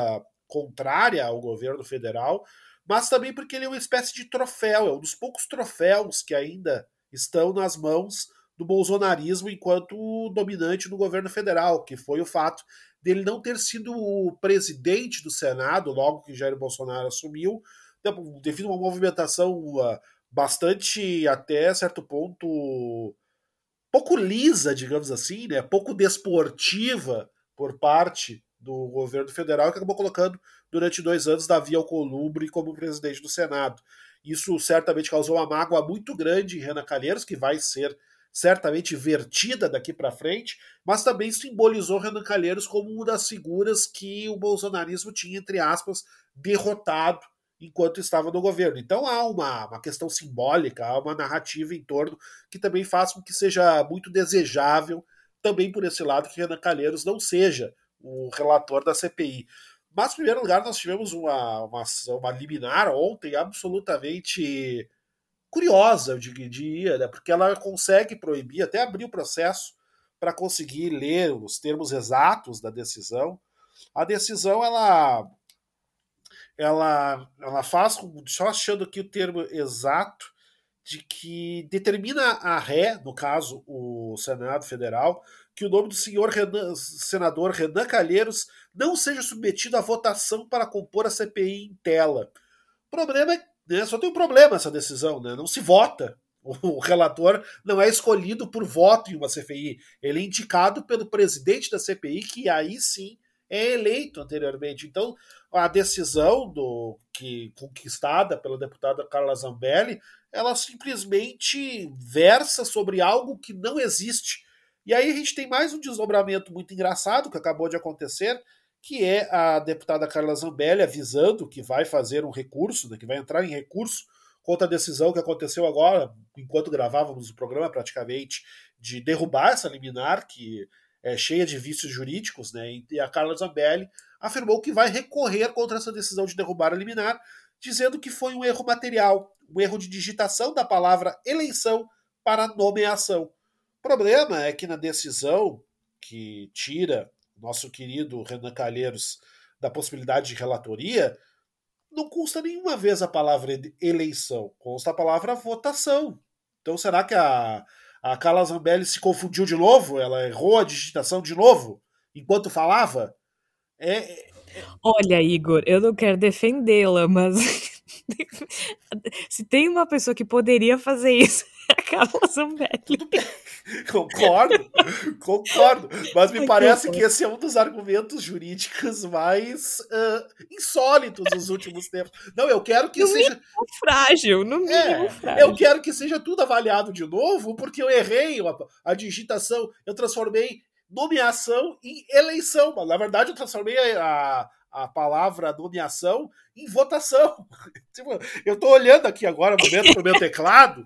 contrária ao governo federal, mas também porque ele é uma espécie de troféu, é um dos poucos troféus que ainda estão nas mãos do bolsonarismo enquanto dominante do governo federal, que foi o fato dele não ter sido o presidente do Senado, logo que Jair Bolsonaro assumiu, devido a uma movimentação bastante, até certo ponto, pouco lisa, digamos assim, né? Pouco desportiva por parte do governo federal, que acabou colocando durante dois anos Davi Alcolumbre como presidente do Senado. Isso certamente causou uma mágoa muito grande em Renan Calheiros, que vai ser certamente vertida daqui para frente, mas também simbolizou Renan Calheiros como uma das figuras que o bolsonarismo tinha, entre aspas, derrotado enquanto estava no governo. Então há uma, uma questão simbólica, há uma narrativa em torno que também faz com que seja muito desejável também por esse lado que Renan Calheiros não seja o relator da C P I. Mas, em primeiro lugar, nós tivemos uma, uma, uma liminar ontem absolutamente curiosa, eu diria, né? Porque ela consegue proibir, até abrir o processo para conseguir ler os termos exatos da decisão. A decisão, ela, ela, ela faz, só achando aqui o termo exato, de que determina a ré, no caso o Senado Federal, que o nome do senhor Renan, senador Renan Calheiros não seja submetido à votação para compor a C P I em tela. O problema é, né, só tem um problema essa decisão, né? Não se vota. O relator não é escolhido por voto em uma C P I. Ele é indicado pelo presidente da C P I, que aí sim é eleito anteriormente. Então, a decisão do, que, conquistada pela deputada Carla Zambelli, ela simplesmente versa sobre algo que não existe. E aí a gente tem mais um desdobramento muito engraçado que acabou de acontecer, que é a deputada Carla Zambelli avisando que vai fazer um recurso, né, que vai entrar em recurso contra a decisão que aconteceu agora, enquanto gravávamos o programa praticamente, de derrubar essa liminar que é cheia de vícios jurídicos, né, e a Carla Zambelli afirmou que vai recorrer contra essa decisão de derrubar a liminar, dizendo que foi um erro material, um erro de digitação da palavra eleição para nomeação. O problema é que na decisão que tira nosso querido Renan Calheiros da possibilidade de relatoria, não consta nenhuma vez a palavra eleição, consta a palavra votação. Então será que a, a Carla Zambelli se confundiu de novo? Ela errou a digitação de novo enquanto falava? É, é... Olha, Igor, eu não quero defendê-la, mas... se tem uma pessoa que poderia fazer isso, é a Carla Zambelli. Concordo, concordo. Mas me parece que esse é um dos argumentos jurídicos mais uh, insólitos dos últimos tempos. Não, eu quero que no seja... mínimo frágil, no mínimo é, frágil. Eu quero que seja tudo avaliado de novo, porque eu errei a, a digitação, eu transformei nomeação em eleição. Na verdade, eu transformei a... a a palavra nomeação em votação. Eu tô olhando aqui agora no meu teclado.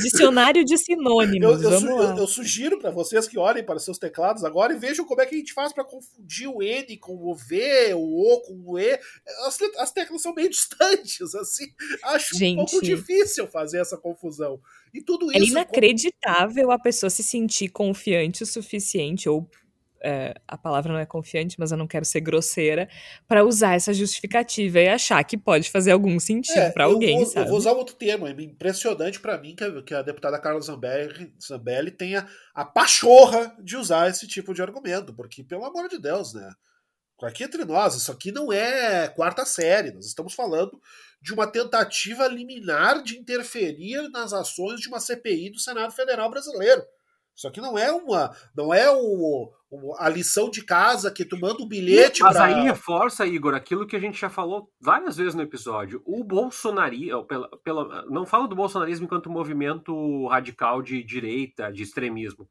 Dicionário de sinônimos. Eu, eu, vamos lá. eu, eu sugiro para vocês que olhem para os seus teclados agora e vejam como é que a gente faz para confundir o N com o V, o O com o E. As, as teclas são meio distantes, assim. Acho gente, um pouco difícil fazer essa confusão. E tudo isso... É inacreditável com... a pessoa se sentir confiante o suficiente ou... É, a palavra não é confiante, mas eu não quero ser grosseira, para usar essa justificativa e achar que pode fazer algum sentido é, para alguém, vou, sabe? Eu vou usar outro termo, é impressionante para mim que, que a deputada Carla Zambelli, Zambelli tenha a pachorra de usar esse tipo de argumento, porque, pelo amor de Deus, né? Aqui entre nós, isso aqui não é quarta série, nós estamos falando de uma tentativa liminar de interferir nas ações de uma C P I do Senado Federal brasileiro. Isso aqui não é uma, não é o, o, a lição de casa que tu manda um bilhete para... Mas aí reforça, Igor, aquilo que a gente já falou várias vezes no episódio. O bolsonarismo, pela, pela, não falo do bolsonarismo enquanto movimento radical de direita, de extremismo,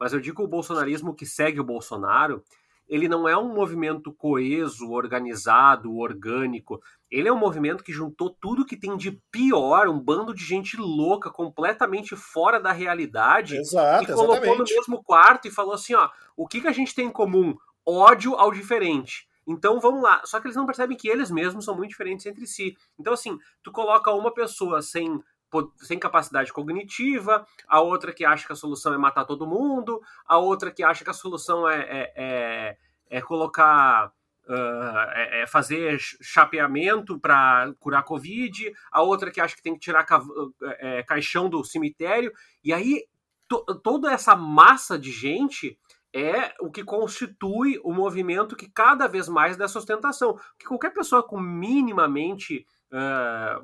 mas eu digo o bolsonarismo que segue o Bolsonaro, ele não é um movimento coeso, organizado, orgânico. Ele é um movimento que juntou tudo que tem de pior, um bando de gente louca, completamente fora da realidade, Exato, e colocou exatamente. No mesmo quarto e falou assim, ó, o que, que a gente tem em comum? Ódio ao diferente. Então, vamos lá. Só que eles não percebem que eles mesmos são muito diferentes entre si. Então, assim, tu coloca uma pessoa sem... sem capacidade cognitiva, a outra que acha que a solução é matar todo mundo, a outra que acha que a solução é, é, é, é colocar, uh, é, é fazer chapeamento para curar a Covid, a outra que acha que tem que tirar ca, é, caixão do cemitério, e aí to, toda essa massa de gente é o que constitui o movimento que cada vez mais dá sustentação. Porque qualquer pessoa com minimamente... Uh,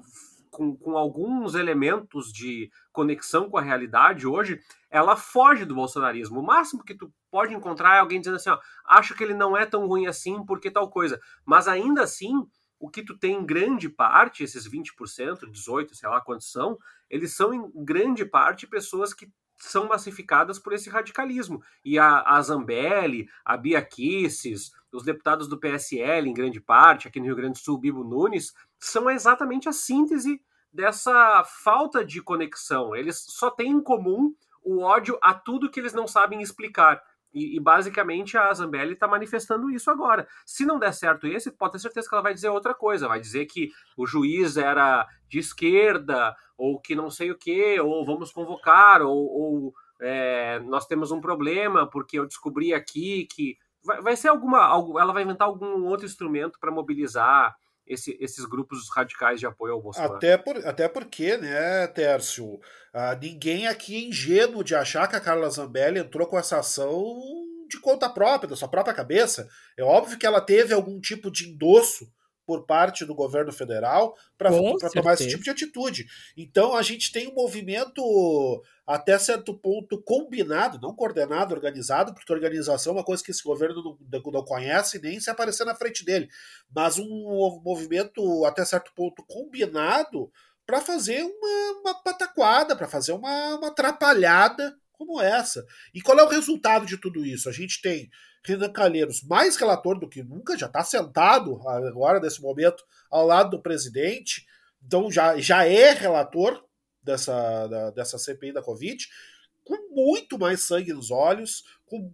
Com, com alguns elementos de conexão com a realidade hoje, ela foge do bolsonarismo. O máximo que tu pode encontrar é alguém dizendo assim, ó, acho que ele não é tão ruim assim porque tal coisa. Mas ainda assim, o que tu tem em grande parte, esses vinte por cento, dezoito por cento, sei lá quantos são, eles são em grande parte pessoas que são massificadas por esse radicalismo. E a, a Zambelli, a Bia Kicis, os deputados do P S L, em grande parte, aqui no Rio Grande do Sul, Bibo Nunes, são exatamente a síntese dessa falta de conexão. Eles só têm em comum o ódio a tudo que eles não sabem explicar. E, e basicamente a Zambelli está manifestando isso agora. Se não der certo esse, pode ter certeza que ela vai dizer outra coisa, vai dizer que o juiz era de esquerda, ou que não sei o quê, ou vamos convocar, ou, ou é, nós temos um problema porque eu descobri aqui que... Vai, vai ser alguma... Algo, ela vai inventar algum outro instrumento para mobilizar esse, esses grupos radicais de apoio ao Bolsonaro. Até, por, até porque, né, Tércio, ah, ninguém aqui é ingênuo de achar que a Carla Zambelli entrou com essa ação de conta própria, da sua própria cabeça. É óbvio que ela teve algum tipo de endosso por parte do governo federal para tomar esse tipo de atitude. Então a gente tem um movimento até certo ponto combinado, não coordenado, organizado, porque organização é uma coisa que esse governo não, não conhece nem se aparecer na frente dele, mas um movimento até certo ponto combinado para fazer uma, uma pataquada, para fazer uma, uma atrapalhada como essa. E qual é o resultado de tudo isso? A gente tem Renan Calheiros, mais relator do que nunca, já está sentado agora, nesse momento, ao lado do presidente, então já, já é relator dessa, da, dessa C P I da Covid, com muito mais sangue nos olhos, com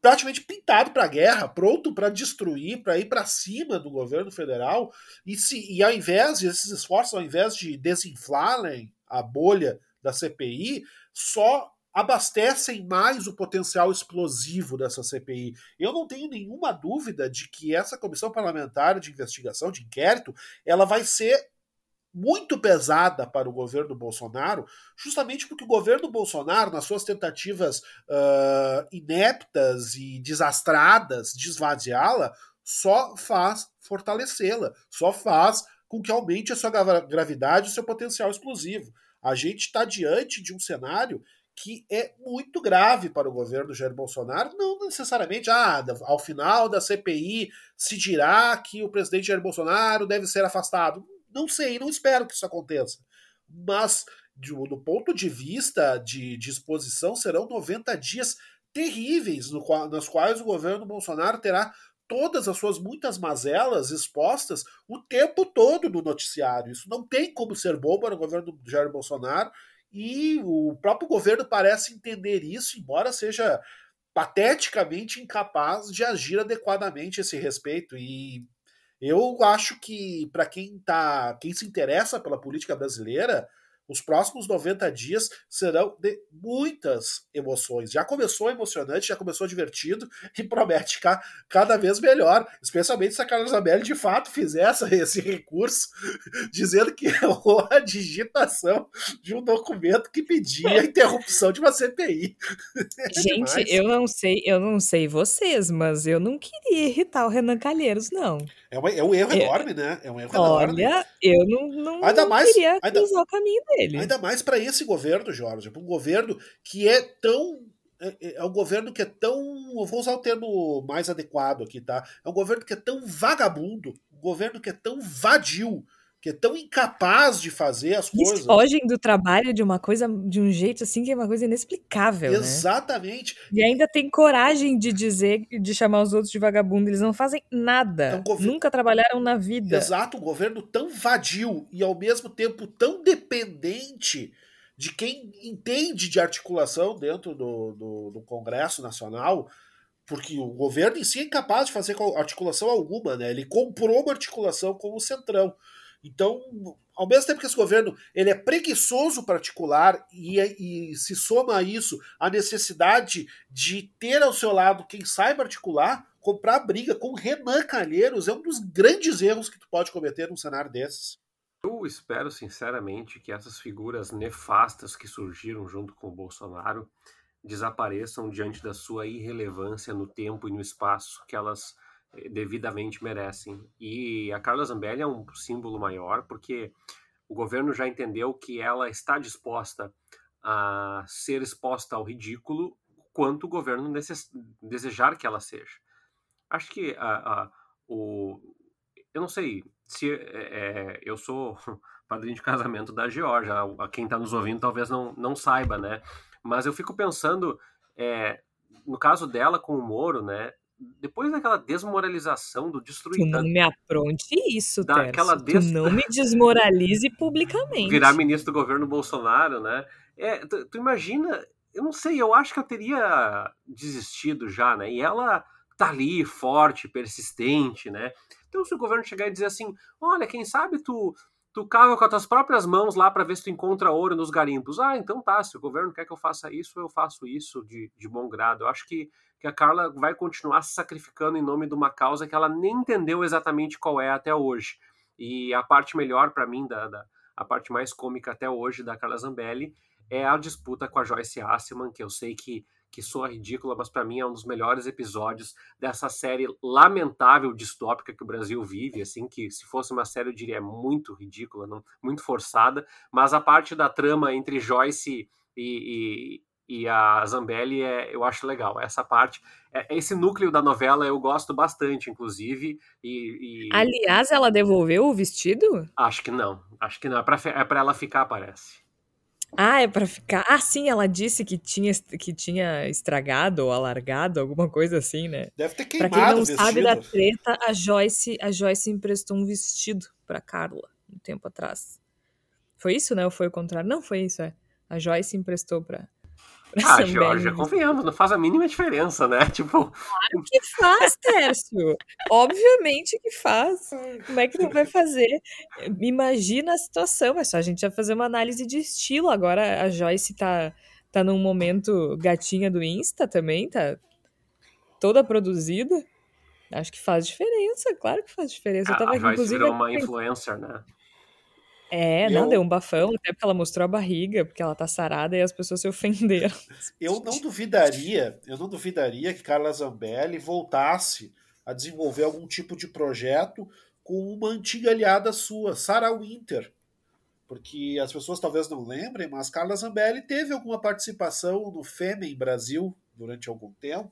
praticamente pintado para a guerra, pronto para destruir, para ir para cima do governo federal, e, se, e ao invés de esses esforços, ao invés de desinflarem a bolha da C P I, só abastecem mais o potencial explosivo dessa C P I. Eu não tenho nenhuma dúvida de que essa comissão parlamentar de investigação, de inquérito, ela vai ser muito pesada para o governo Bolsonaro, justamente porque o governo Bolsonaro, nas suas tentativas uh, ineptas e desastradas de esvaziá-la, só faz fortalecê-la, só faz com que aumente a sua gravidade e o seu potencial explosivo. A gente está diante de um cenário que é muito grave para o governo Jair Bolsonaro, não necessariamente, ah, ao final da C P I se dirá que o presidente Jair Bolsonaro deve ser afastado. Não sei, não espero que isso aconteça. Mas, do ponto de vista de, de exposição, serão noventa dias terríveis, no qual, nos quais o governo Bolsonaro terá todas as suas muitas mazelas expostas o tempo todo no noticiário. Isso não tem como ser bom para o governo Jair Bolsonaro, e o próprio governo parece entender isso, embora seja pateticamente incapaz de agir adequadamente a esse respeito. E eu acho que, para quem tá, quem se interessa pela política brasileira, os próximos noventa dias serão de muitas emoções. Já começou emocionante, já começou divertido e promete ficar cada vez melhor, especialmente se a Carla Zambelli de fato fizesse esse recurso dizendo que errou a digitação de um documento que pedia a interrupção de uma C P I. É Gente, demais. eu não sei, eu não sei vocês, mas eu não queria irritar o Renan Calheiros, não. É, uma, é um erro eu, enorme, né? É um erro olha, enorme. Olha, eu não, não, ainda não mais, queria ainda... cruzar o caminho dele. Ele. Ainda mais para esse governo, Jorge, para um governo que é tão... É, é um governo que é tão... Eu vou usar o termo mais adequado aqui, tá? É um governo que é tão vagabundo, um governo que é tão vadio, que é tão incapaz de fazer as Eles coisas. Fogem do trabalho de uma coisa, de um jeito assim que é uma coisa inexplicável, Exatamente. Né? E ainda tem coragem de dizer, de chamar os outros de vagabundo. Eles não fazem nada. É um governo... Nunca trabalharam na vida. Exato, um governo tão vadio e ao mesmo tempo tão dependente de quem entende de articulação dentro do, do, do Congresso Nacional, porque o governo em si é incapaz de fazer articulação alguma, né? Ele comprou uma articulação com o Centrão. Então, ao mesmo tempo que esse governo ele é preguiçoso para articular e, e se soma a isso a necessidade de ter ao seu lado quem saiba articular, comprar briga com Renan Calheiros é um dos grandes erros que tu pode cometer num cenário desses. Eu espero sinceramente que essas figuras nefastas que surgiram junto com o Bolsonaro desapareçam diante da sua irrelevância no tempo e no espaço que elas devidamente merecem. E a Carla Zambelli é um símbolo maior porque o governo já entendeu que ela está disposta a ser exposta ao ridículo quanto o governo dese- desejar que ela seja. Acho que a, a, o... eu não sei se é, eu sou padrinho de casamento da Georgia, a quem está nos ouvindo talvez não, não saiba, né? Mas eu fico pensando é, no caso dela com o Moro, né? Depois daquela desmoralização do destruidor... Tu não me apronte isso, Tércio. Des... Tu não me desmoralize publicamente. Virar ministro do governo Bolsonaro, né? É, tu, tu imagina eu não sei, eu acho que eu teria desistido já, né? E ela tá ali, forte, persistente, né? Então, se o governo chegar e dizer assim, olha, quem sabe tu, tu cava com as tuas próprias mãos lá para ver se tu encontra ouro nos garimpos. Ah, então tá, se o governo quer que eu faça isso, eu faço isso de, de bom grado. Eu acho que, que a Carla vai continuar se sacrificando em nome de uma causa que ela nem entendeu exatamente qual é até hoje. E a parte melhor para mim, da, da, a parte mais cômica até hoje da Carla Zambelli, é a disputa com a Joice Hasselmann, que eu sei que, que soa ridícula, mas para mim é um dos melhores episódios dessa série lamentável, distópica que o Brasil vive, assim, que se fosse uma série eu diria é muito ridícula, não, muito forçada, mas a parte da trama entre Joice e, e, e a Zambelli é, eu acho legal, essa parte, é, esse núcleo da novela eu gosto bastante, inclusive. E, e... Aliás, ela devolveu o vestido? Acho que não, acho que não, é para é para ela ficar, parece. Ah, é pra ficar... Ah, sim, ela disse que tinha, que tinha estragado ou alargado, alguma coisa assim, né? Deve ter queimado o vestido. Pra quem não sabe da treta, a Joice, a Joice emprestou um vestido pra Carla, um tempo atrás. Foi isso, né? Ou foi o contrário? Não, foi isso, é. A Joice emprestou pra... Ah, Georgia, convenhamos, não faz a mínima diferença, né? Tipo... Claro que faz, Tércio. Obviamente que faz. Como é que não vai fazer? Imagina a situação, é só a gente já fazer uma análise de estilo. Agora a Joice tá, tá num momento gatinha do Insta também, tá toda produzida. Acho que faz diferença, claro que faz diferença. Eu tava, a Joice virou uma influencer, né? É, não, eu... deu um bafão, até porque ela mostrou a barriga, porque ela tá sarada e as pessoas se ofenderam. Eu não duvidaria, eu não duvidaria que Carla Zambelli voltasse a desenvolver algum tipo de projeto com uma antiga aliada sua, Sarah Winter. Porque as pessoas talvez não lembrem, mas Carla Zambelli teve alguma participação no Fêmea em Brasil durante algum tempo.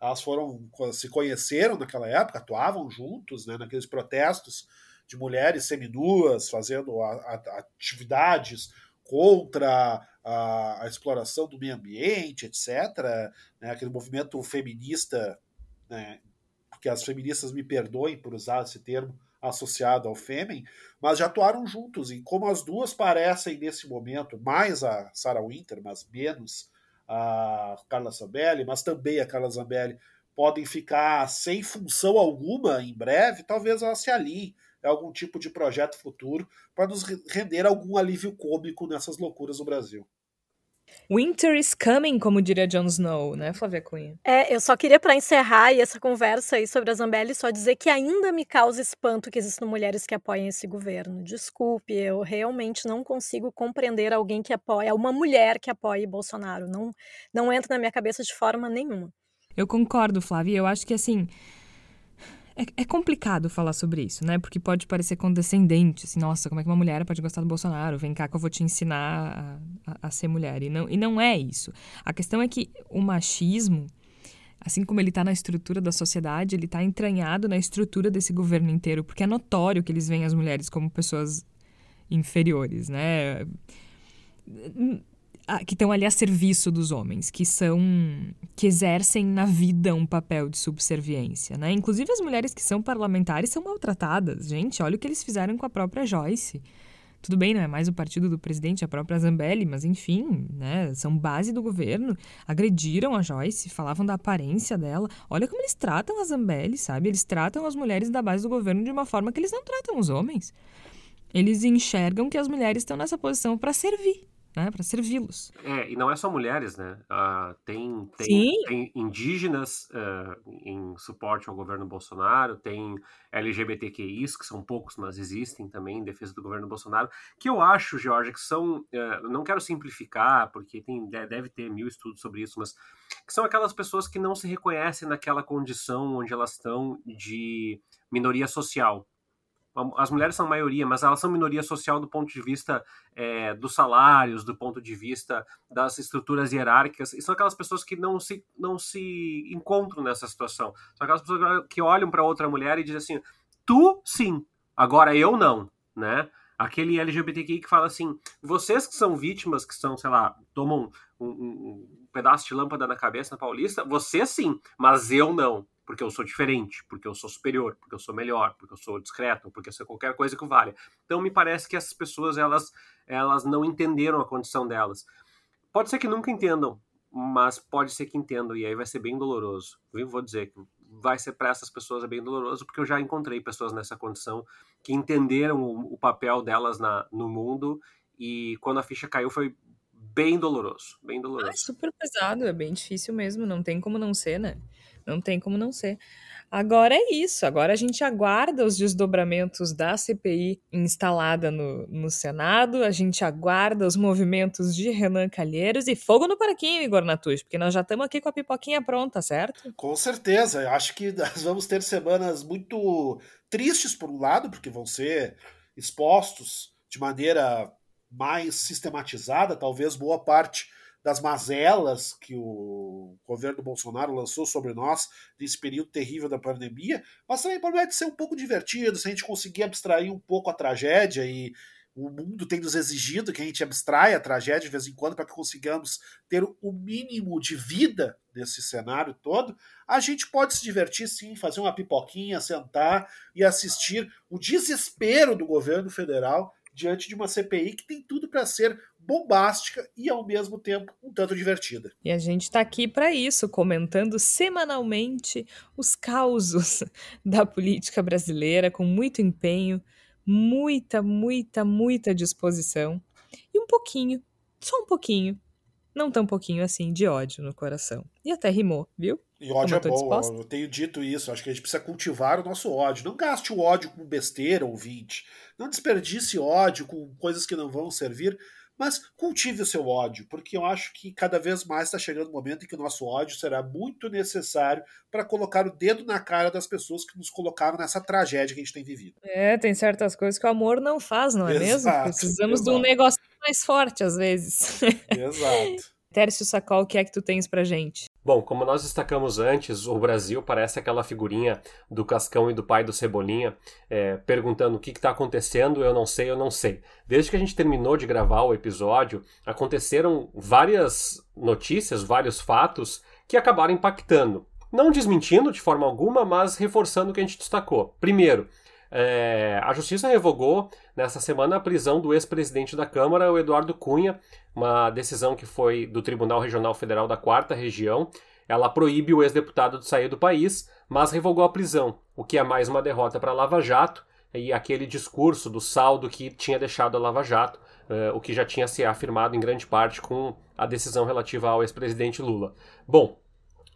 Elas foram, se conheceram naquela época, atuavam juntos, né, naqueles protestos de mulheres seminuas fazendo a, a, atividades contra a, a exploração do meio ambiente, etcétera. Né, aquele movimento feminista, né, que as feministas me perdoem por usar esse termo associado ao Fêmen, mas já atuaram juntos, e como as duas parecem nesse momento, mais a Sarah Winter, mas menos a Carla Zambelli, mas também a Carla Zambelli, podem ficar sem função alguma em breve, talvez elas se alinhem algum tipo de projeto futuro para nos render algum alívio cômico nessas loucuras do Brasil. Winter is coming, como diria Jon Snow, né, Flávia Cunha? É, eu só queria, para encerrar aí essa conversa aí sobre a Zambelli, só dizer que ainda me causa espanto que existam mulheres que apoiem esse governo. Desculpe, eu realmente não consigo compreender alguém que apoia, uma mulher que apoie Bolsonaro. Não, não entra na minha cabeça de forma nenhuma. Eu concordo, Flávia. Eu acho que, assim... É complicado falar sobre isso, né? Porque pode parecer condescendente, assim, nossa, como é que uma mulher pode gostar do Bolsonaro? Vem cá que eu vou te ensinar a, a, a ser mulher. E não, e não é isso. A questão é que o machismo, assim como ele está na estrutura da sociedade, ele está entranhado na estrutura desse governo inteiro, porque é notório que eles veem as mulheres como pessoas inferiores, né? Que estão ali a serviço dos homens, que são, que exercem na vida um papel de subserviência, né? Inclusive as mulheres que são parlamentares são maltratadas, gente, olha o que eles fizeram com a própria Joice. Tudo bem, não é mais o partido do presidente, a própria Zambelli, mas enfim, né, são base do governo, agrediram a Joice, falavam da aparência dela, olha como eles tratam a Zambelli, sabe? Eles tratam as mulheres da base do governo de uma forma que eles não tratam os homens. Eles enxergam que as mulheres estão nessa posição para servir, né, para servi-los. É, e não é só mulheres, né? Uh, tem, tem, tem indígenas uh, em suporte ao governo Bolsonaro, tem L G B T Q Is, que são poucos, mas existem também em defesa do governo Bolsonaro, que eu acho, Georgia, que são, uh, não quero simplificar, porque tem, deve ter mil estudos sobre isso, mas que são aquelas pessoas que não se reconhecem naquela condição onde elas estão de minoria social. As mulheres são maioria, mas elas são minoria social do ponto de vista é, dos salários, do ponto de vista das estruturas hierárquicas, e são aquelas pessoas que não se, não se encontram nessa situação. São aquelas pessoas que olham para outra mulher e dizem assim, tu sim, agora eu não, né? Aquele L G B T Q I que fala assim, vocês que são vítimas, que são, sei lá, tomam um, um, um pedaço de lâmpada na cabeça na Paulista, vocês sim, mas eu não. Porque eu sou diferente, porque eu sou superior, porque eu sou melhor, porque eu sou discreto, porque eu sou qualquer coisa que valha. Então me parece que essas pessoas, elas, elas não entenderam a condição delas. Pode ser que nunca entendam, mas pode ser que entendam, e aí vai ser bem doloroso. Eu vou dizer que vai ser para essas pessoas é bem doloroso, porque eu já encontrei pessoas nessa condição que entenderam o, o papel delas na, no mundo, e quando a ficha caiu foi bem doloroso, bem doloroso. Ah, é super pesado, é bem difícil mesmo, não tem como não ser, né? Não tem como não ser. Agora é isso, agora a gente aguarda os desdobramentos da C P I instalada no, no Senado, a gente aguarda os movimentos de Renan Calheiros e fogo no parquinho, Igor Natush, porque nós já estamos aqui com a pipoquinha pronta, certo? Com certeza, eu acho que nós vamos ter semanas muito tristes por um lado, porque vão ser expostos de maneira mais sistematizada, talvez boa parte das mazelas que o governo Bolsonaro lançou sobre nós nesse período terrível da pandemia, mas também promete ser um pouco divertido, se a gente conseguir abstrair um pouco a tragédia, e o mundo tem nos exigido que a gente abstraia a tragédia de vez em quando para que consigamos ter o mínimo de vida nesse cenário todo, a gente pode se divertir sim, fazer uma pipoquinha, sentar e assistir o desespero do governo federal diante de uma C P I que tem tudo para ser bombástica e, ao mesmo tempo, um tanto divertida. E a gente está aqui para isso, comentando semanalmente os causos da política brasileira, com muito empenho, muita, muita, muita disposição e um pouquinho, só um pouquinho, não tão pouquinho assim, de ódio no coração. E até rimou, viu? E ódio é bom, disposta? Eu tenho dito isso, acho que a gente precisa cultivar o nosso ódio. Não gaste o ódio com besteira, ouvinte. Não desperdice ódio com coisas que não vão servir, mas cultive o seu ódio, porque eu acho que cada vez mais está chegando o um momento em que o nosso ódio será muito necessário para colocar o dedo na cara das pessoas que nos colocaram nessa tragédia que a gente tem vivido. É, tem certas coisas que o amor não faz, não é exato, mesmo? Precisamos exato. de um negócio mais forte, às vezes. Exato. Tércio Sacol, o que é que tu tens pra gente? Bom, como nós destacamos antes, o Brasil parece aquela figurinha do Cascão e do pai do Cebolinha, é, perguntando o que está acontecendo, eu não sei, eu não sei. Desde que a gente terminou de gravar o episódio, aconteceram várias notícias, vários fatos que acabaram impactando. Não desmentindo de forma alguma, mas reforçando o que a gente destacou. Primeiro, É, a Justiça revogou nessa semana a prisão do ex-presidente da Câmara, o Eduardo Cunha, uma decisão que foi do Tribunal Regional Federal da quarta Região. Ela proíbe o ex-deputado de sair do país, mas revogou a prisão, o que é mais uma derrota para a Lava Jato e aquele discurso do saldo que tinha deixado a Lava Jato, é, o que já tinha se afirmado em grande parte com a decisão relativa ao ex-presidente Lula. Bom,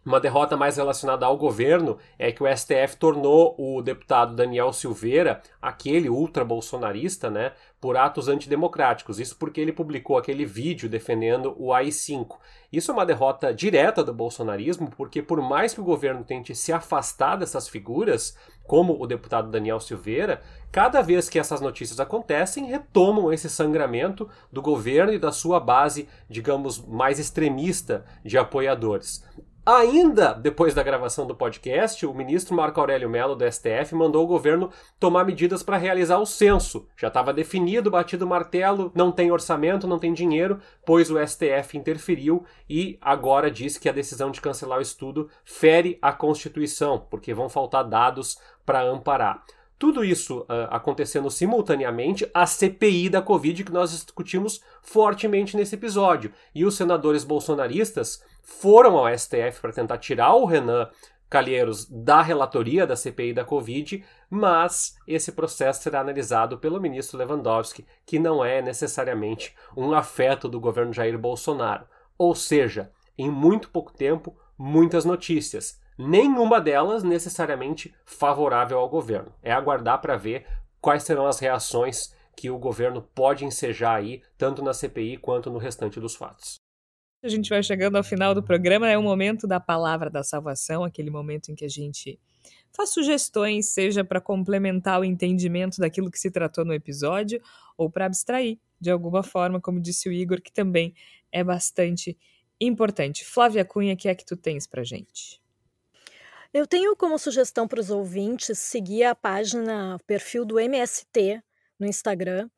uma derrota mais relacionada ao governo é que o S T F tornou o deputado Daniel Silveira, aquele ultra-bolsonarista, né, por atos antidemocráticos. Isso porque ele publicou aquele vídeo defendendo o A I cinco. Isso é uma derrota direta do bolsonarismo, porque por mais que o governo tente se afastar dessas figuras, como o deputado Daniel Silveira, cada vez que essas notícias acontecem, retomam esse sangramento do governo e da sua base, digamos, mais extremista de apoiadores. Ainda depois da gravação do podcast, o ministro Marco Aurélio Mello do S T F mandou o governo tomar medidas para realizar o censo. Já estava definido, batido o martelo, não tem orçamento, não tem dinheiro, pois o S T F interferiu e agora diz que a decisão de cancelar o estudo fere a Constituição, porque vão faltar dados para amparar. Tudo isso uh, acontecendo simultaneamente à C P I da Covid, que nós discutimos fortemente nesse episódio. E os senadores bolsonaristas foram ao S T F para tentar tirar o Renan Calheiros da relatoria da C P I da Covid, mas esse processo será analisado pelo ministro Lewandowski, que não é necessariamente um afeto do governo Jair Bolsonaro. Ou seja, em muito pouco tempo, muitas notícias. Nenhuma delas necessariamente favorável ao governo. É aguardar para ver quais serão as reações que o governo pode ensejar aí, tanto na C P I quanto no restante dos fatos. A gente vai chegando ao final do programa, é o momento da palavra da salvação, aquele momento em que a gente faz sugestões, seja para complementar o entendimento daquilo que se tratou no episódio ou para abstrair de alguma forma, como disse o Igor, que também é bastante importante. Flávia Cunha, o que é que tu tens para gente? Eu tenho como sugestão para os ouvintes seguir a página, o perfil do M S T no Instagram,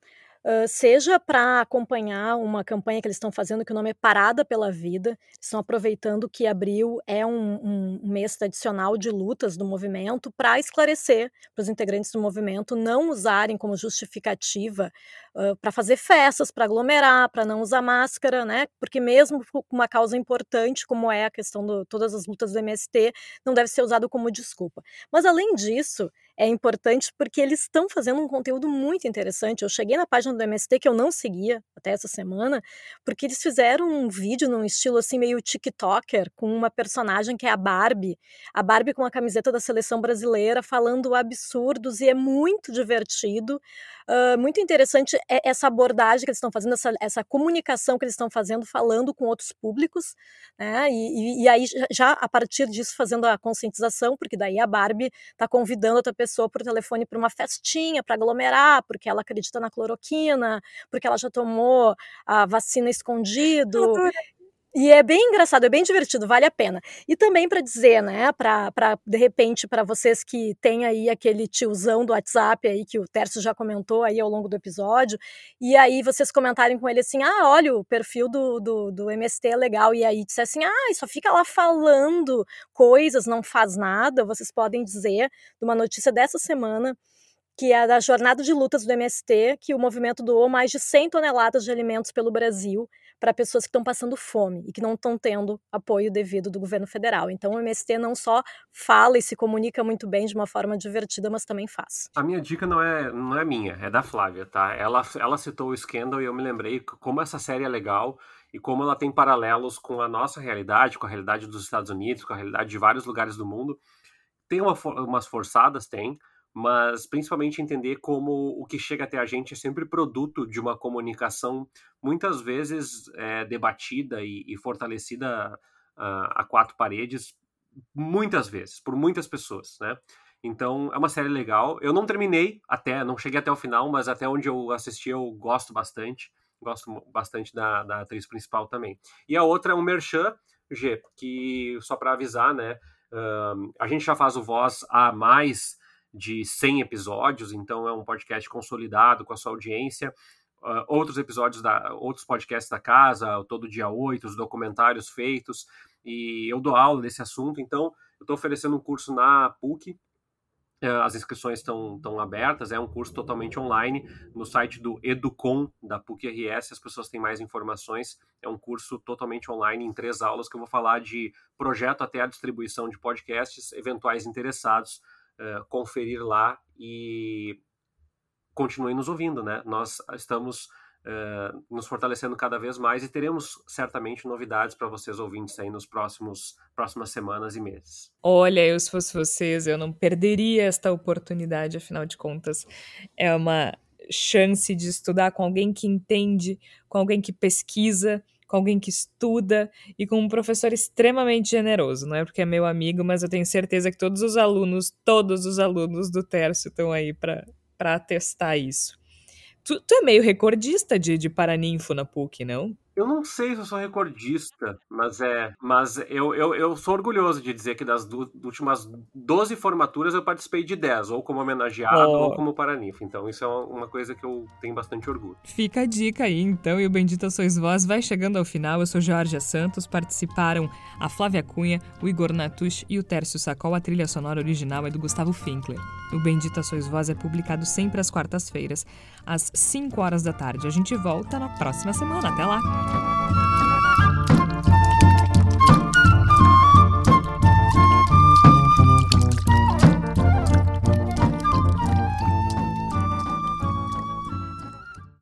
Uh, seja para acompanhar uma campanha que eles estão fazendo, que o nome é Parada pela Vida. Estão aproveitando que abril é um, um mês tradicional de lutas do movimento para esclarecer para os integrantes do movimento não usarem como justificativa uh, para fazer festas, para aglomerar, para não usar máscara, né? Porque mesmo com uma causa importante, como é a questão de todas as lutas do M S T, não deve ser usado como desculpa. Mas, além disso, é importante porque eles estão fazendo um conteúdo muito interessante. Eu cheguei na página do M S T, que eu não seguia até essa semana, porque eles fizeram um vídeo num estilo assim meio TikToker, com uma personagem que é a Barbie, a Barbie com a camiseta da seleção brasileira, falando absurdos, e é muito divertido, uh, muito interessante essa abordagem que eles estão fazendo, essa, essa comunicação que eles estão fazendo, falando com outros públicos, né? e, e, e aí já a partir disso fazendo a conscientização, porque daí a Barbie está convidando outra pessoa por telefone para uma festinha, para aglomerar, porque ela acredita na cloroquina, porque ela já tomou a vacina escondido. E é bem engraçado, é bem divertido, vale a pena. E também para dizer, né, para, de repente, para vocês que tem aí aquele tiozão do WhatsApp aí que o Tércio já comentou aí ao longo do episódio, e aí vocês comentarem com ele assim, ah, olha, o perfil do, do, do M S T é legal, e aí disser assim, ah, só fica lá falando coisas, não faz nada. Vocês podem dizer de uma notícia dessa semana, que é da jornada de lutas do M S T, que o movimento doou mais de cem toneladas de alimentos pelo Brasil para pessoas que estão passando fome e que não estão tendo apoio devido do governo federal. Então o M S T não só fala e se comunica muito bem de uma forma divertida, mas também faz. A minha dica não é, não é minha, é da Flávia, tá? Ela, ela citou o Scandal e eu me lembrei como essa série é legal e como ela tem paralelos com a nossa realidade, com a realidade dos Estados Unidos, com a realidade de vários lugares do mundo. Tem uma, umas forçadas, tem, mas principalmente entender como o que chega até a gente é sempre produto de uma comunicação muitas vezes é, debatida e, e fortalecida uh, a quatro paredes, muitas vezes, por muitas pessoas, né? Então, é uma série legal. Eu não terminei até, não cheguei até o final, mas até onde eu assisti eu gosto bastante, gosto bastante da, da atriz principal também. E a outra é um merchan, G, que só para avisar, né, uh, a gente já faz o Voz a mais de cem episódios, então é um podcast consolidado com a sua audiência. Uh, outros episódios, da, outros podcasts da casa, todo dia oito, os documentários feitos, e eu dou aula desse assunto, então eu estou oferecendo um curso na PUC, uh, as inscrições estão abertas, é um curso totalmente online, no site do Educom, da PUC-R S, as pessoas têm mais informações, é um curso totalmente online, em três aulas, que eu vou falar de projeto até a distribuição de podcasts, eventuais interessados, Uh, conferir lá e continuem nos ouvindo, né? Nós estamos uh, nos fortalecendo cada vez mais e teremos certamente novidades para vocês ouvintes aí nos próximos próximas semanas e meses. Olha, eu se fosse vocês, eu não perderia esta oportunidade, afinal de contas é uma chance de estudar com alguém que entende, com alguém que pesquisa, com alguém que estuda e com um professor extremamente generoso, não é porque é meu amigo, mas eu tenho certeza que todos os alunos, todos os alunos do Tércio estão aí para atestar isso. Tu, tu é meio recordista de, de Paraninfo na PUC, não? Eu não sei se eu sou recordista, mas é, mas eu, eu, eu sou orgulhoso de dizer que das du- últimas doze formaturas eu participei de dez, ou como homenageado, oh. ou como Paraninfo. Então isso é uma coisa que eu tenho bastante orgulho. Fica a dica aí, então, e o Bendita Sois Voz vai chegando ao final. Eu sou Georgia Santos, participaram a Flávia Cunha, o Igor Natush e o Tércio Sacol. A trilha sonora original é do Gustavo Finkler. O Bendita Sois Voz é publicado sempre às quartas-feiras, às cinco horas da tarde. A gente volta na próxima semana. Até lá! Thank you.